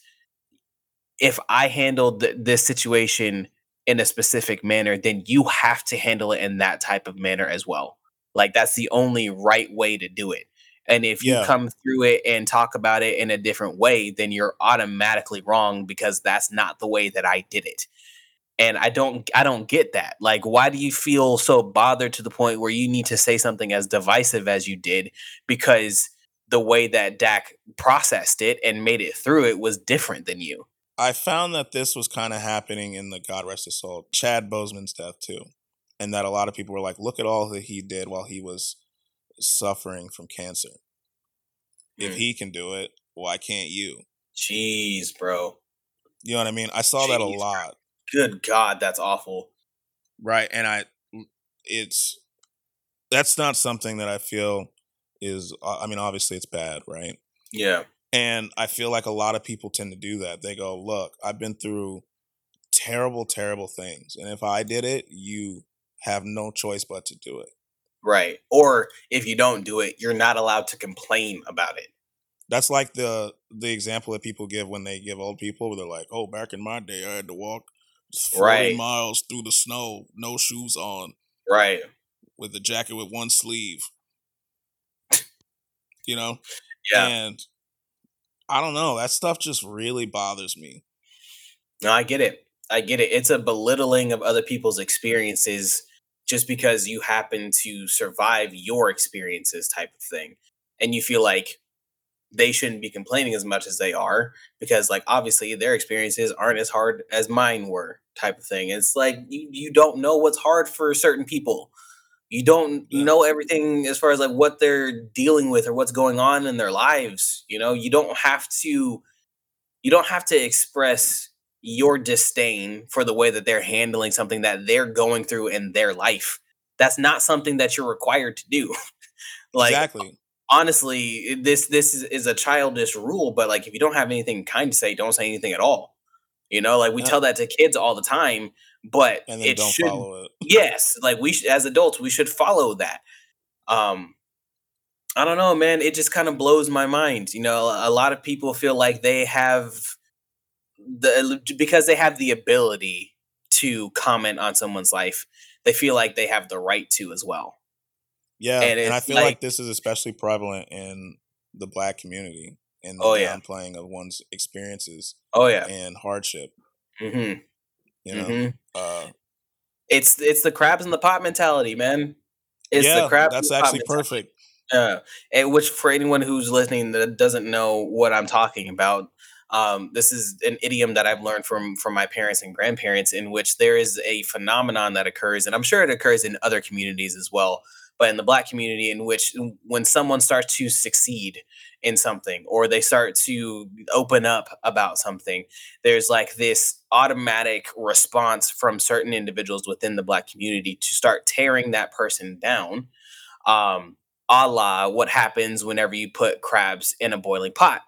if I handled th- this situation in a specific manner, then you have to handle it in that type of manner as well. Like that's the only right way to do it. And if yeah. you come through it and talk about it in a different way, then you're automatically wrong because that's not the way that I did it. And I don't, I don't get that. Like, why do you feel so bothered to the point where you need to say something as divisive as you did? Because the way that Dak processed it and made it through it was different than you. I found that this was kind of happening in the, God rest his soul, Chad Bozeman's death too. And that a lot of people were like, look at all that he did while he was suffering from cancer. Mm. If he can do it, why can't you? Jeez, bro. You know what I mean? I saw Jeez, that a lot. Bro. Good God, that's awful. Right. And I, it's, that's not something that I feel is, I mean, obviously it's bad, right? Yeah. And I feel like a lot of people tend to do that. They go, look, I've been through terrible, terrible things. And if I did it, you have no choice but to do it. Right. Or if you don't do it, you're not allowed to complain about it. That's like the, the example that people give when they give old people, where they're like, oh, back in my day, I had to walk forty right. miles through the snow, no shoes on, right, with a jacket with one sleeve, you know. Yeah. And I don't know, that stuff just really bothers me. No, I get it. I get it. It's a belittling of other people's experiences just because you happen to survive your experiences type of thing. And you feel like they shouldn't be complaining as much as they are, because like obviously their experiences aren't as hard as mine were, type of thing. It's like you, you don't know what's hard for certain people. You don't you know everything as far as like what they're dealing with or what's going on in their lives. You know, you don't have to you don't have to express your disdain for the way that they're handling something that they're going through in their life. That's not something that you're required to do. Like, exactly. Honestly, this this is, is a childish rule, but like if you don't have anything kind to say, don't say anything at all. You know, like we yeah. tell that to kids all the time, but and then it don't should, follow it. Yes, like we should, as adults, we should follow that. Um, I don't know, man. It just kind of blows my mind. You know, a lot of people feel like they have the because they have the ability to comment on someone's life, they feel like they have the right to as well. Yeah, and, and I feel like, like this is especially prevalent in the Black community and the oh, downplaying yeah. of one's experiences. Oh yeah, and hardship. Mm-hmm. You know, mm-hmm. uh, it's it's the crabs in the pot mentality, man. It's yeah, the crabs. That's in the actually pot perfect. Uh, and which for anyone who's listening that doesn't know what I'm talking about, um, this is an idiom that I've learned from from my parents and grandparents, in which there is a phenomenon that occurs, and I'm sure it occurs in other communities as well. But in the Black community, in which when someone starts to succeed in something or they start to open up about something, there's like this automatic response from certain individuals within the Black community to start tearing that person down. Um, a la what happens whenever you put crabs in a boiling pot.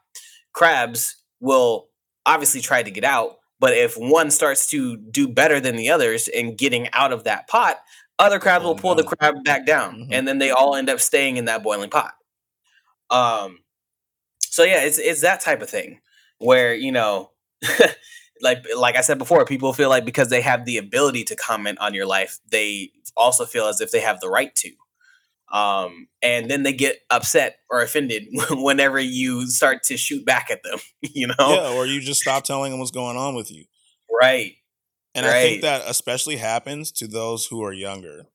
Crabs will obviously try to get out, but if one starts to do better than the others in getting out of that pot, other crabs will pull the crab back down, mm-hmm. and then they all end up staying in that boiling pot. Um, so yeah, it's it's that type of thing where, you know, like like I said before, people feel like because they have the ability to comment on your life, they also feel as if they have the right to. Um, and then they get upset or offended whenever you start to shoot back at them, you know? Yeah, or you just stop telling them what's going on with you. Right. And right. I think that especially happens to those who are younger,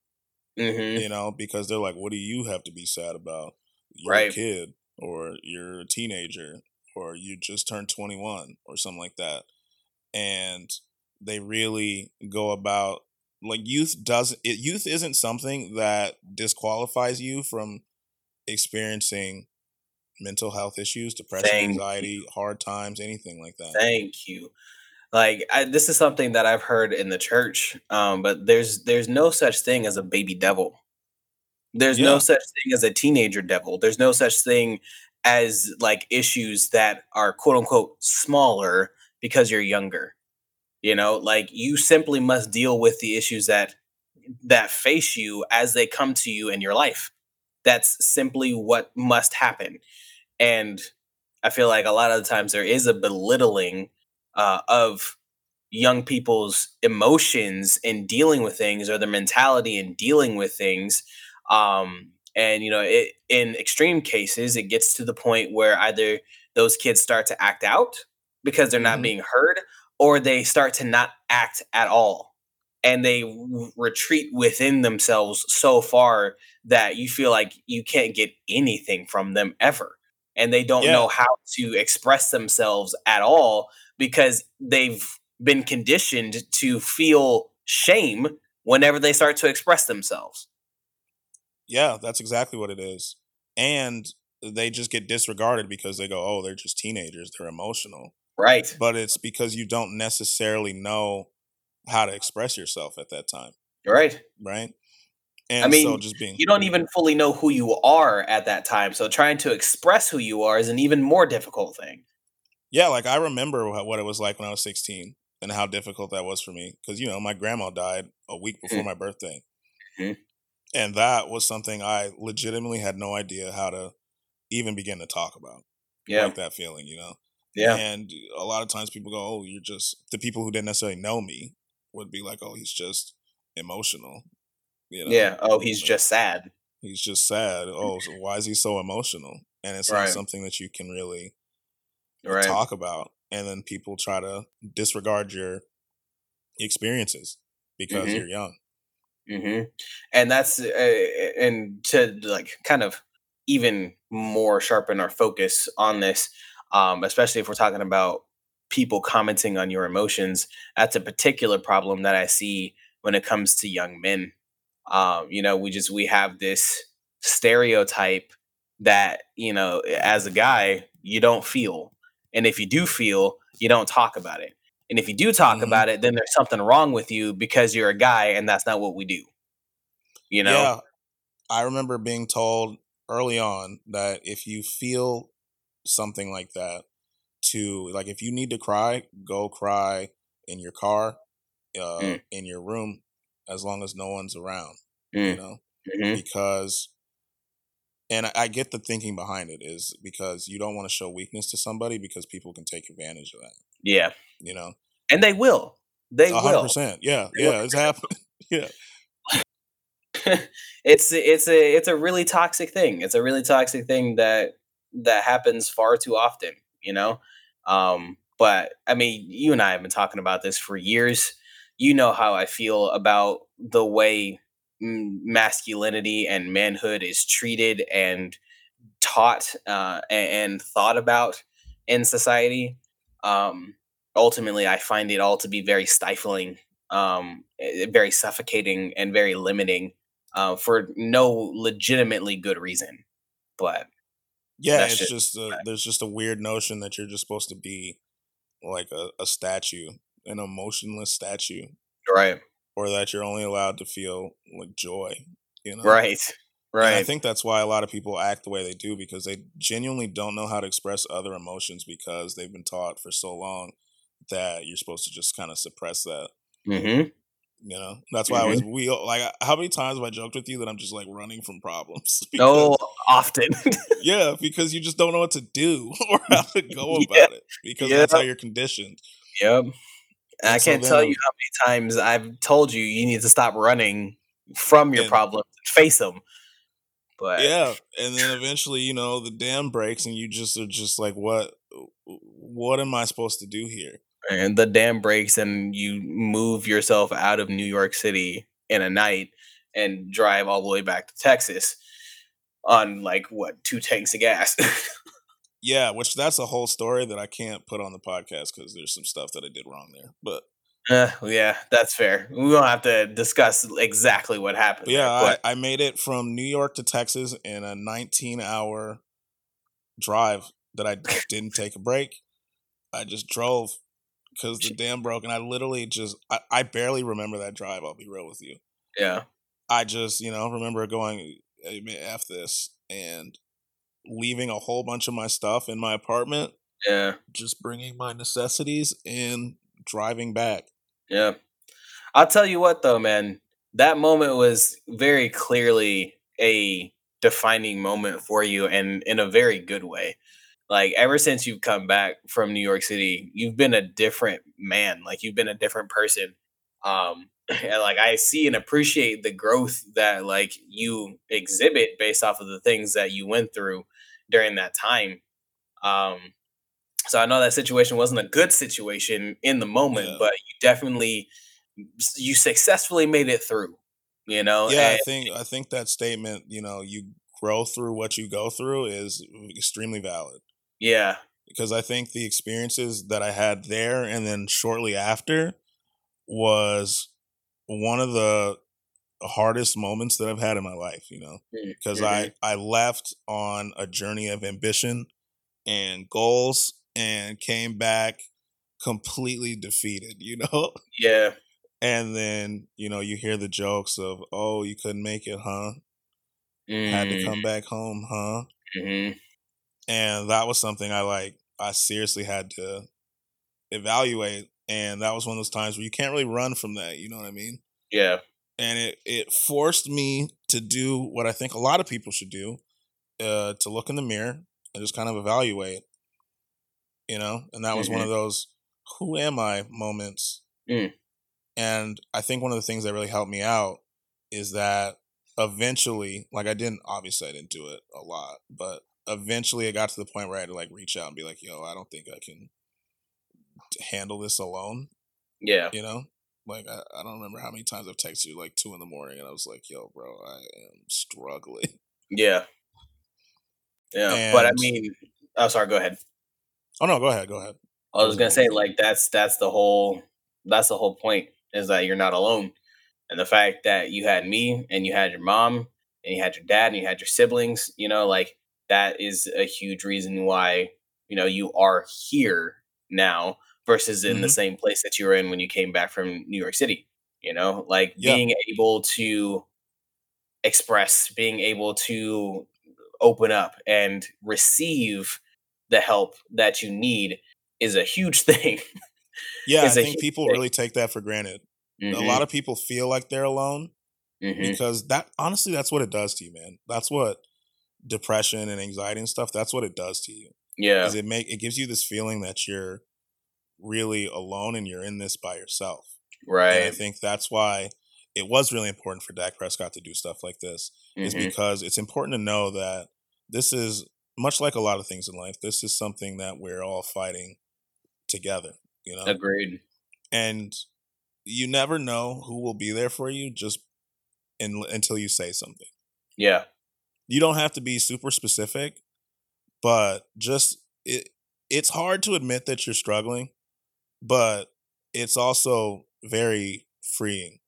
mm-hmm. you know, because they're like, what do you have to be sad about? You're right. a kid, or you're a teenager, or you just turned twenty-one or something like that. And they really go about like youth doesn't it, youth isn't something that disqualifies you from experiencing mental health issues, depression, Thank anxiety, you. hard times, anything like that. Thank you. Like I, this is something that I've heard in the church, um, but there's there's no such thing as a baby devil. There's yeah. no such thing as a teenager devil. There's no such thing as like issues that are quote unquote smaller because you're younger. You know, like you simply must deal with the issues that that face you as they come to you in your life. That's simply what must happen. And I feel like a lot of the times there is a belittling Uh, of young people's emotions in dealing with things, or their mentality in dealing with things. Um, and, you know, it, in extreme cases, it gets to the point where either those kids start to act out because they're not mm-hmm. being heard, or they start to not act at all. And they w- retreat within themselves so far that you feel like you can't get anything from them ever. And they don't yeah. know how to express themselves at all, because they've been conditioned to feel shame whenever they start to express themselves. Yeah, that's exactly what it is. And they just get disregarded because they go, oh, they're just teenagers. They're emotional. Right. But it's because you don't necessarily know how to express yourself at that time. Right. Right. And I mean, so just being- you don't even fully know who you are at that time. So trying to express who you are is an even more difficult thing. Yeah, like I remember what it was like when I was sixteen and how difficult that was for me. Because, you know, my grandma died a week before mm-hmm. my birthday. Mm-hmm. And that was something I legitimately had no idea how to even begin to talk about. Yeah. Like that feeling, you know? Yeah. And a lot of times people go, oh, you're just, the people who didn't necessarily know me would be like, oh, he's just emotional. You know? Yeah. Oh, he's so, just sad. He's just sad. Oh, so why is he so emotional? And it's right. not something that you can really Right. talk about, and then people try to disregard your experiences because mm-hmm. you're young. Mm-hmm. And that's uh, and to like kind of even more sharpen our focus on this, um, especially if we're talking about people commenting on your emotions. That's a particular problem that I see when it comes to young men. Um, you know, we just we have this stereotype that, you know, as a guy, you don't feel. And if you do feel, you don't talk about it. And if you do talk mm-hmm. about it, then there's something wrong with you because you're a guy, and that's not what we do. You know? Yeah. I remember being told early on that if you feel something like that, to like, if you need to cry, go cry in your car, uh, mm. in your room, as long as no one's around, mm. you know, mm-hmm. because, and I, I get the thinking behind it is because you don't want to show weakness to somebody because people can take advantage of that. Yeah. You know, and they will, they one hundred percent. Will. one hundred percent. Yeah. Yeah. It's happened. Yeah. It's it's a it's a really toxic thing. It's a really toxic thing that that happens far too often, you know. Um, but I mean, you and I have been talking about this for years. You know how I feel about the way masculinity and manhood is treated and taught uh, and, and thought about in society. Um, ultimately, I find it all to be very stifling, um, very suffocating, and very limiting. Uh, for no legitimately good reason, but yeah, it's shit. just a, there's just a weird notion that you're just supposed to be like a, a statue, an emotionless statue, right? Or that you're only allowed to feel like joy, you know? Right, right. And I think that's why a lot of people act the way they do because they genuinely don't know how to express other emotions because they've been taught for so long that you're supposed to just kind of suppress that. Mm-hmm. You know, that's why mm-hmm. I was we like, how many times have I joked with you that I'm just like running from problems? Because, oh, often. Yeah, because you just don't know what to do or how to go yeah. about it because yep. that's how you're conditioned. Yep. And I so can't then, tell you how many times I've told you you need to stop running from your and, problems and face them. But yeah, and then eventually, you know, the dam breaks and you just are just like, what? What am I supposed to do here? And the dam breaks and you move yourself out of New York City in a night and drive all the way back to Texas on like, what, two tanks of gas. Yeah, which that's a whole story that I can't put on the podcast because there's some stuff that I did wrong there. But uh, yeah, that's fair. We don't have to discuss exactly what happened. But yeah, there, but- I, I made it from New York to Texas in a nineteen hour drive that I didn't take a break. I just drove. Because the dam broke, and I literally just, I, I barely remember that drive, I'll be real with you. Yeah. I just, you know, remember going, hey, man, F this, and leaving a whole bunch of my stuff in my apartment. Yeah. Just bringing my necessities and driving back. Yeah. I'll tell you what, though, man, that moment was very clearly a defining moment for you, and in a very good way. Like, ever since you've come back from New York City, you've been a different man. Like, you've been a different person. Um, and, like, I see and appreciate the growth that, like, you exhibit based off of the things that you went through during that time. Um, so I know that situation wasn't a good situation in the moment, yeah. but you definitely, you successfully made it through, you know? Yeah, and, I think I think that statement, you know, you grow through what you go through is extremely valid. Yeah. Because I think the experiences that I had there and then shortly after was one of the hardest moments that I've had in my life, you know, because mm-hmm. I, I left on a journey of ambition and goals and came back completely defeated, you know? Yeah. And then, you know, you hear the jokes of, oh, you couldn't make it, huh? Mm. Had to come back home, huh? Mm-hmm. And that was something I like, I seriously had to evaluate. And that was one of those times where you can't really run from that. You know what I mean? Yeah. And it, it forced me to do what I think a lot of people should do, uh, to look in the mirror and just kind of evaluate, you know? And that was mm-hmm. one of those, who am I moments. Mm. And I think one of the things that really helped me out is that eventually, like I didn't, obviously I didn't do it a lot, but eventually it got to the point where I had to like reach out and be like, yo, I don't think I can handle this alone. Yeah. You know, like, I, I don't remember how many times I've texted you like two in the morning and I was like, yo, bro, I am struggling. Yeah. Yeah, and, but I mean, I'm oh, sorry. Go ahead. Oh no, go ahead. Go ahead. I was gonna say like that's that's the whole that's the whole point is that you're not alone, and the fact that you had me and you had your mom and you had your dad and you had your siblings, you know, like that is a huge reason why you know you are here now versus in mm-hmm. the same place that you were in when you came back from New York City. You know, like yeah. being able to express, being able to open up and receive the help that you need is a huge thing. Yeah, I think people thing. really take that for granted. Mm-hmm. A lot of people feel like they're alone mm-hmm. because that honestly, that's what it does to you, man. That's what depression and anxiety and stuff. That's what it does to you. Yeah, it make it gives you this feeling that you're really alone and you're in this by yourself. Right. And I think that's why it was really important for Dak Prescott to do stuff like this mm-hmm. is because it's important to know that this is much like a lot of things in life. This is something that we're all fighting together, you know? Agreed. And you never know who will be there for you just in, until you say something. Yeah. You don't have to be super specific, but just it, it's hard to admit that you're struggling, but it's also very freeing.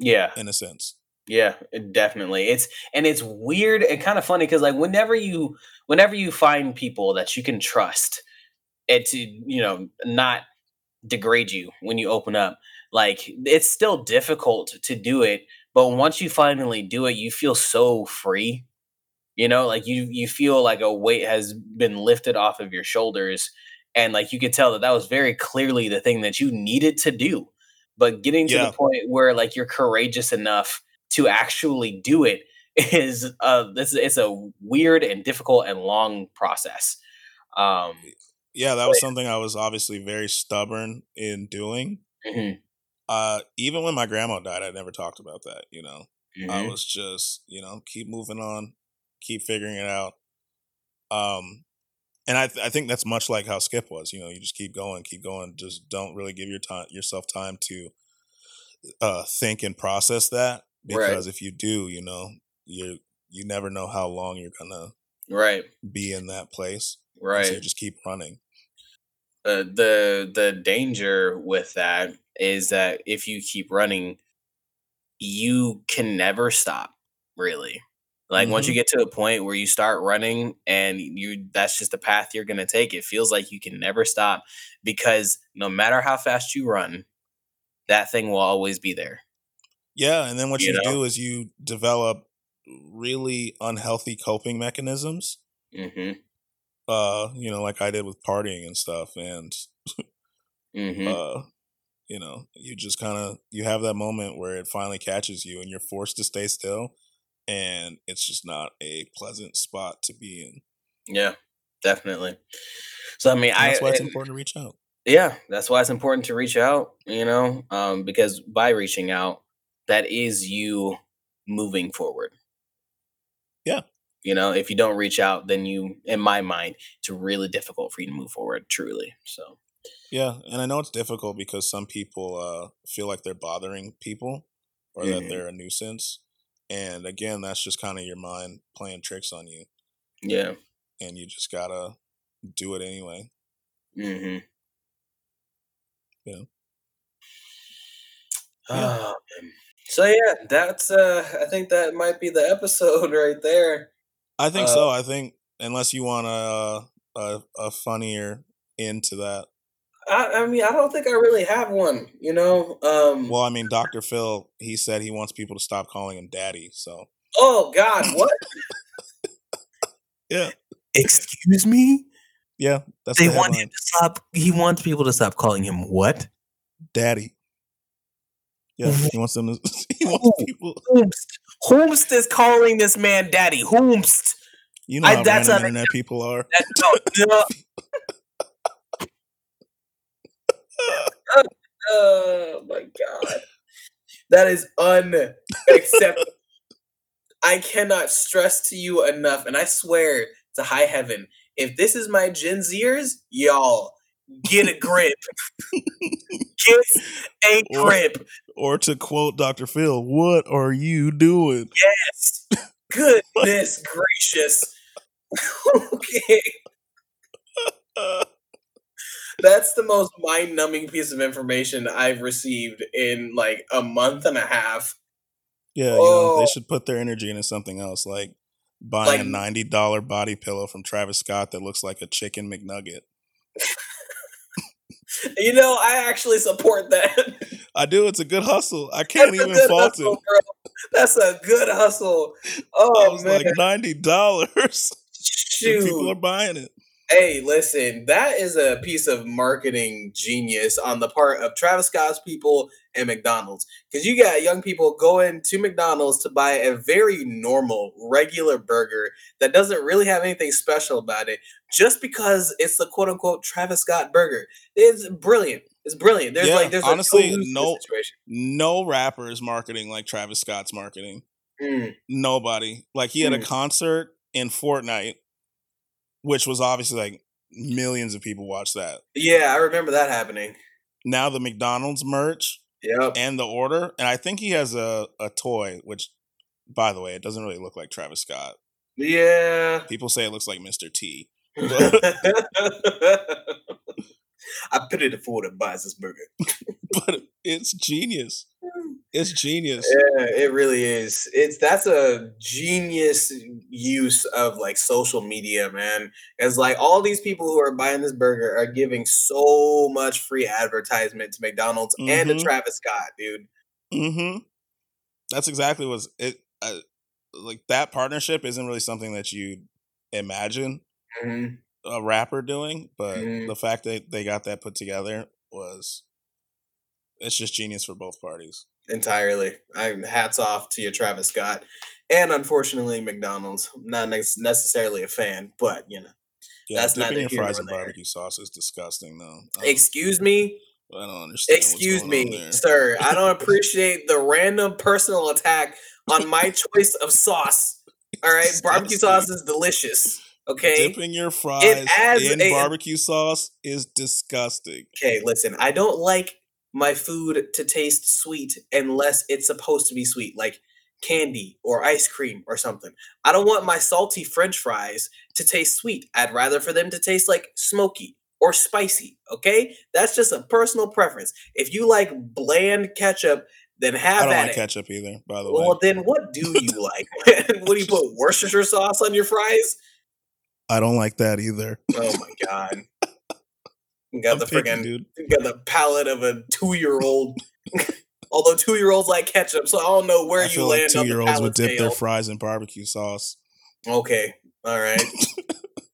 Yeah. In a sense. Yeah, definitely. It's and it's weird and kind of funny because like whenever you whenever you find people that you can trust and to, you know, not degrade you when you open up, like it's still difficult to do it. But once you finally do it, you feel so free. You know, like you you feel like a weight has been lifted off of your shoulders. And like you could tell that that was very clearly the thing that you needed to do. But getting to yeah. the point where like you're courageous enough to actually do it is uh this it's a weird and difficult and long process. Um, yeah, that was something I was obviously very stubborn in doing. Mm-hmm. Uh, even when my grandma died, I never talked about that. You know, mm-hmm. I was just you know keep moving on, keep figuring it out. Um. And I, th- I think that's much like how Skip was. You know, you just keep going, keep going. Just don't really give your time, yourself time to uh, think and process that, because right. if you do, you know, you you never know how long you're gonna right be in that place. Right, so you just keep running. Uh, the the danger with that is that if you keep running, you can never stop. Really. Like mm-hmm. once you get to a point where you start running and you that's just the path you're going to take, it feels like you can never stop because no matter how fast you run, that thing will always be there. Yeah. And then what you, you know? do is you develop really unhealthy coping mechanisms. Mm-hmm. Uh, you know, like I did with partying and stuff. And, mm-hmm. uh, you know, you just kind of you have that moment where it finally catches you and you're forced to stay still. And it's just not a pleasant spot to be in. Yeah, definitely. So, I mean, that's I... That's why it's and, important to reach out. Yeah, that's why it's important to reach out, you know, um, because by reaching out, that is you moving forward. Yeah. You know, if you don't reach out, then you, in my mind, it's really difficult for you to move forward, truly. So. Yeah, and I know it's difficult because some people uh, feel like they're bothering people or mm-hmm. that they're a nuisance. And again, that's just kind of your mind playing tricks on you. Yeah. And you just got to do it anyway. Mm-hmm. Yeah. Uh, yeah. So, yeah, that's, uh, I think that might be the episode right there. I think uh, so. I think, unless you want a, a, a funnier end to that. I, I mean, I don't think I really have one, you know. Um, well, I mean, Doctor Phil, he said he wants people to stop calling him daddy. So. Oh, God, what? yeah. Excuse me? Yeah. That's they the want him to stop. He wants people to stop calling him what? Daddy. Yeah. He wants them to. He wants people. Whomst. Whomst is calling this man daddy. Whomst. You know how I, random that's internet a, people are. That's no. Oh my God, that is unacceptable. I cannot stress to you enough, and I swear to high heaven, if this is my Gen Zers, y'all get a grip. Get a or, grip. Or to quote Doctor Phil, what are you doing? Yes. Goodness gracious. Okay. That's the most mind-numbing piece of information I've received in like a month and a half. Yeah, oh. You know, they should put their energy into something else, like buying like, a ninety dollars body pillow from Travis Scott that looks like a chicken McNugget. You know, I actually support that. I do. It's a good hustle. I can't That's even fault hustle, it. Bro. That's a good hustle. Oh, I was man. Like ninety dollars. Shoot. People are buying it. Hey, listen, that is a piece of marketing genius on the part of Travis Scott's people and McDonald's. Because you got young people going to McDonald's to buy a very normal, regular burger that doesn't really have anything special about it just because it's the quote-unquote Travis Scott burger. It's brilliant. It's brilliant. There's yeah, like there's honestly, a no, no rapper is marketing like Travis Scott's marketing. Mm. Nobody. Like he had mm. a concert in Fortnite. Which was obviously like millions of people watched that. Yeah, I remember that happening. Now the McDonald's merch yep. and the order. And I think he has a, a toy, which, by the way, it doesn't really look like Travis Scott. Yeah. People say it looks like Mister T. I pity the fool that buys this burger. But it's genius. It's genius. Yeah, it really is. It's that's a genius use of like social media, man. It's like all these people who are buying this burger are giving so much free advertisement to McDonald's mm-hmm. and to Travis Scott, dude. Mm-hmm. That's exactly what's it. Uh, like that partnership isn't really something that you imagine mm-hmm. a rapper doing, but mm-hmm. the fact that they got that put together was it's just genius for both parties. Entirely. I'm hats off to you, Travis Scott. And unfortunately, McDonald's. Not necessarily a fan, but, you know, yeah, that's not the fries and barbecue sauce is disgusting, though. Excuse me? I don't understand. Excuse me, sir. I don't appreciate the random personal attack on my choice of sauce. All right? Barbecue sauce is delicious. Okay. Dipping your fries in a- barbecue sauce is disgusting. Okay, listen. I don't like my food to taste sweet unless it's supposed to be sweet, like candy or ice cream or something. I don't want my salty French fries to taste sweet. I'd rather for them to taste like smoky or spicy, okay? That's just a personal preference. If you like bland ketchup, then have at it. I don't like ketchup either, by the way. Well, then what do you like? What do you put, Worcestershire sauce on your fries? I don't like that either. Oh, my God. Got I'm the freaking got the palate of a two-year-old. Although two-year-olds like ketchup, so I don't know where I you feel land like on the palate two-year-olds would dip scale. Their fries in barbecue sauce. Okay. All right.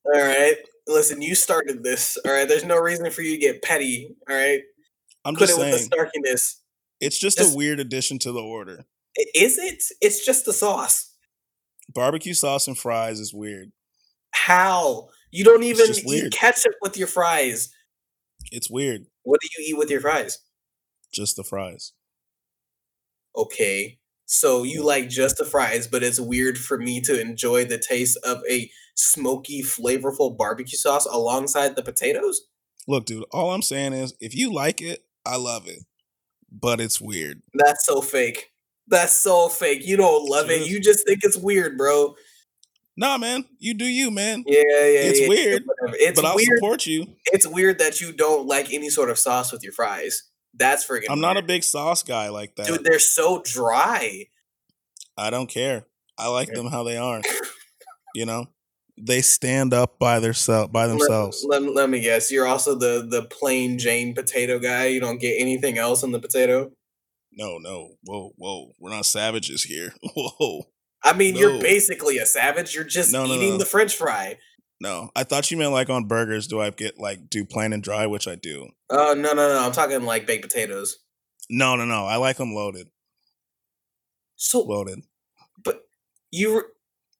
All right. Listen, you started this. All right. There's no reason for you to get petty. All right. I'm Put just it saying. With the snarkiness. It's just, just a weird addition to the order. Is it? It's just the sauce. Barbecue sauce and fries is weird. How? You don't even eat ketchup with your fries. It's weird. What do you eat with your fries? Just the fries. Okay. So you like just the fries, but it's weird for me to enjoy the taste of a smoky, flavorful barbecue sauce alongside the potatoes? Look, dude, all I'm saying is if you like it, I love it. But it's weird. That's so fake. That's so fake. You don't love it. You just think it's weird, bro. Nah, man, you do you, man. Yeah, yeah, it's yeah, weird, it's but I'll weird. Support you. It's weird that you don't like any sort of sauce with your fries. That's friggin' I'm weird. Not a big sauce guy like that. Dude, they're so dry. I don't care. I like yeah. them how they are. You know, they stand up by their self, by themselves. Let, let, let me guess. You're also the, the plain Jane potato guy. You don't get anything else in the potato? No, no. Whoa, whoa. We're not savages here. Whoa. I mean, no. You're basically a savage. You're just no, no, eating no, no. the French fry. No, I thought you meant like on burgers. Do I get like do plain and dry, which I do? Oh uh, no, no, no! I'm talking like baked potatoes. No, no, no! I like them loaded. So loaded, but you,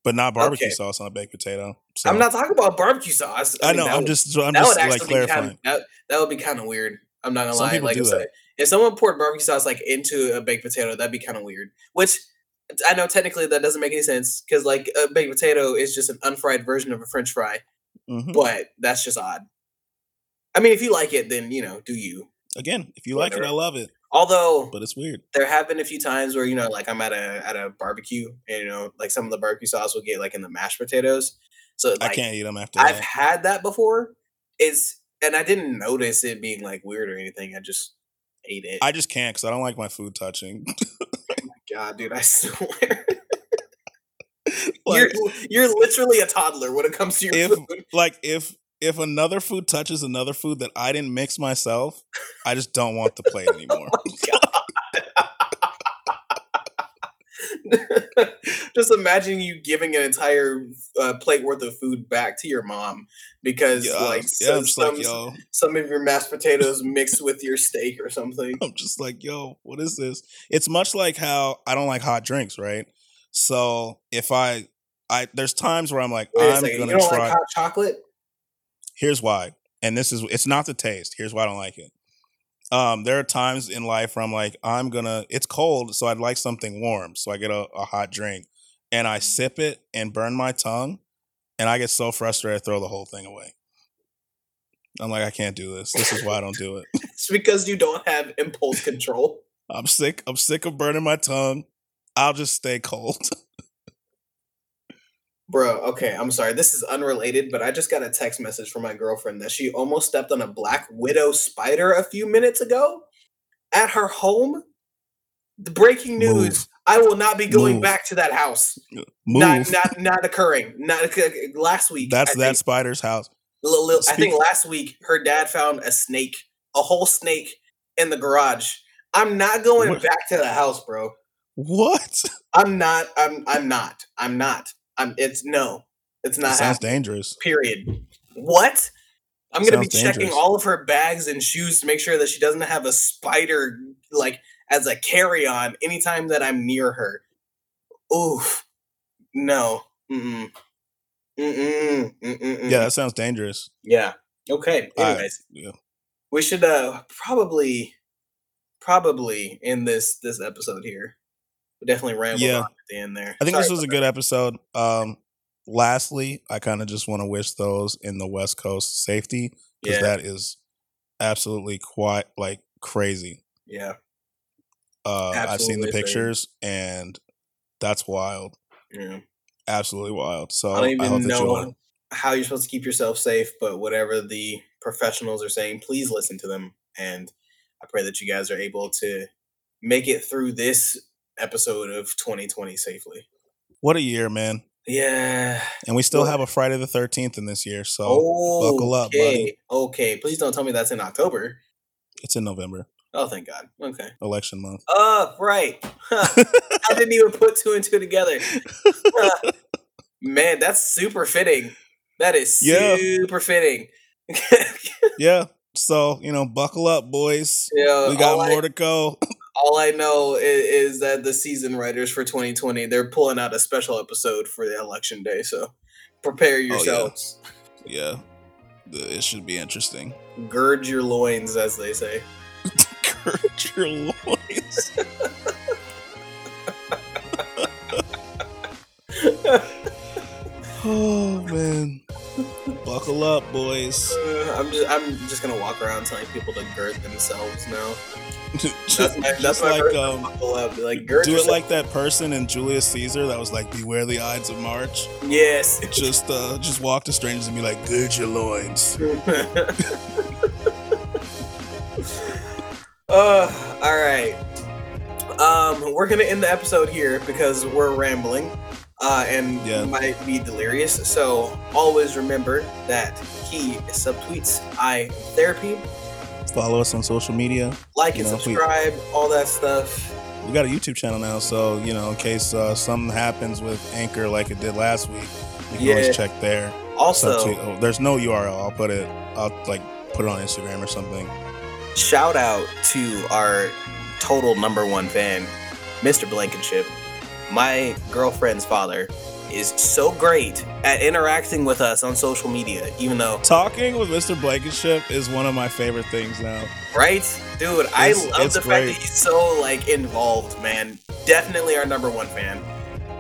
but not barbecue okay. sauce on a baked potato. So. I'm not talking about barbecue sauce. I, I mean, know. I'm would, just. I'm just like clarifying. Kind of, that, that would be kind of weird. I'm not gonna Some lie. Like I said, if someone poured barbecue sauce like into a baked potato, that'd be kind of weird. Which. I know technically that doesn't make any sense because like a baked potato is just an unfried version of a French fry, mm-hmm. but that's just odd. I mean, if you like it, then, you know, do you. Again, if you Whatever. Like it, I love it. Although, but it's weird. There have been a few times where, you know, like I'm at a, at a barbecue and, you know, like some of the barbecue sauce will get like in the mashed potatoes. So like, I can't eat them after I've that. had that before. It's and I didn't notice it being like weird or anything. I just ate it. I just can't because I don't like my food touching. Oh my God, dude! I swear. Like, you're you're literally a toddler when it comes to your if, food. Like if if another food touches another food that I didn't mix myself, I just don't want the plate anymore. Oh my God. Just imagine you giving an entire uh, plate worth of food back to your mom because yeah, like, yeah, some, some, like yo. some of your mashed potatoes mixed with your steak or something. I'm just like, yo, what is this? It's much like how I don't like hot drinks, right? So if I, I there's times where I'm like, Wait I'm going to try like hot chocolate. Here's why. And this is, it's not the taste. Here's why I don't like it. Um, there are times in life where I'm like, I'm going to, it's cold. So I'd like something warm. So I get a, a hot drink and I sip it and burn my tongue. And I get so frustrated, I throw the whole thing away. I'm like, I can't do this. This is why I don't do it. It's because you don't have impulse control. I'm sick. I'm sick of burning my tongue. I'll just stay cold. Bro, okay, I'm sorry. This is unrelated, but I just got a text message from my girlfriend that she almost stepped on a black widow spider a few minutes ago at her home. The breaking news, Move. I will not be going Move. back to that house. Move. Not not not occurring. Not last week. That's I that think, spider's house. Little, little, I think last week her dad found a snake, a whole snake in the garage. I'm not going what? back to the house, bro. What? I'm not. I'm. I'm not. I'm not. I'm. It's no. It's not. It sounds happening. dangerous. Period. What? I'm gonna sounds be checking dangerous. all of her bags and shoes to make sure that she doesn't have a spider like as a carry-on anytime that I'm near her. Oof. No. Mm. Mm. Mm. Yeah, that sounds dangerous. Yeah. Okay. Anyways, I, yeah. we should uh probably probably end this this episode here. We definitely rambled yeah. on at the end there. I think Sorry this was a that. good episode. Um, lastly, I kind of just want to wish those in the West Coast safety because yeah. that is absolutely quite like crazy. Yeah, uh, I've seen the pictures crazy. and that's wild. Yeah, absolutely wild. So I don't even I hope know that how you're supposed to keep yourself safe, but whatever the professionals are saying, please listen to them. And I pray that you guys are able to make it through this episode of twenty twenty safely. What a year, man. Yeah. And we still what? have a Friday the thirteenth in this year, so okay. buckle up, buddy. Okay. Please don't tell me that's in October. It's in November. Oh, thank God. Okay. Election month. Oh, right. I didn't even put two and two together. Man, that's super fitting. That is yeah. super fitting. Yeah. So, you know, buckle up, boys. Yeah, we got more I- to go. All I know is, is that the season writers for twenty twenty, they're pulling out a special episode for the election day. So prepare yourselves. Oh, yeah. yeah. It should be interesting. Gird your loins, as they say. Gird your loins. Oh, man. Buckle up, boys. Uh, I'm just I'm just going to walk around telling people to gird themselves now. Just, that's my, that's my like, um, buckle up. Like, gird do yourself. It like that person in Julius Caesar that was like, beware the Ides of March. Yes. Just uh, just walk to strangers and be like, gird your loins. uh, all right. Um, we're going to end the episode here because we're rambling. Uh, and yeah. might be delirious. So always remember that he subtweets, I therapy. Follow us on social media. Like you and know, subscribe, we, all that stuff. We got a YouTube channel now, so you know, in case uh, something happens with Anchor like it did last week, you can yeah. always check there. Also, oh, there's no U R L. I'll put it. I'll like put it on Instagram or something. Shout out to our total number one fan, Mister Blankenship. My girlfriend's father is so great at interacting with us on social media, even though talking with Mister Blankenship is one of my favorite things now. Right? Dude, it's, I love the great. fact that he's so like involved, man. Definitely our number one fan.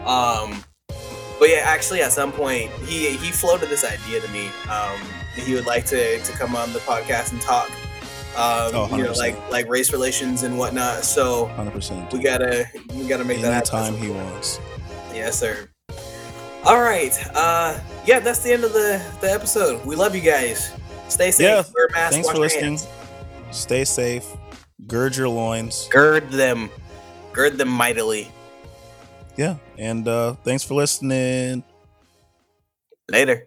Um, but yeah, actually at some point he he floated this idea to me. Um, he would like to, to come on the podcast and talk. Um, oh, you know, like like race relations and whatnot. So one hundred percent. we gotta we gotta make Any that happen. Anytime he wants. Yes, sir. All right. Uh, yeah, that's the end of the, the episode. We love you guys. Stay safe. Yeah. Wear a mask. Thanks for listening. Stay safe. Gird your loins. Gird them. Gird them mightily. Yeah. And uh, thanks for listening. Later.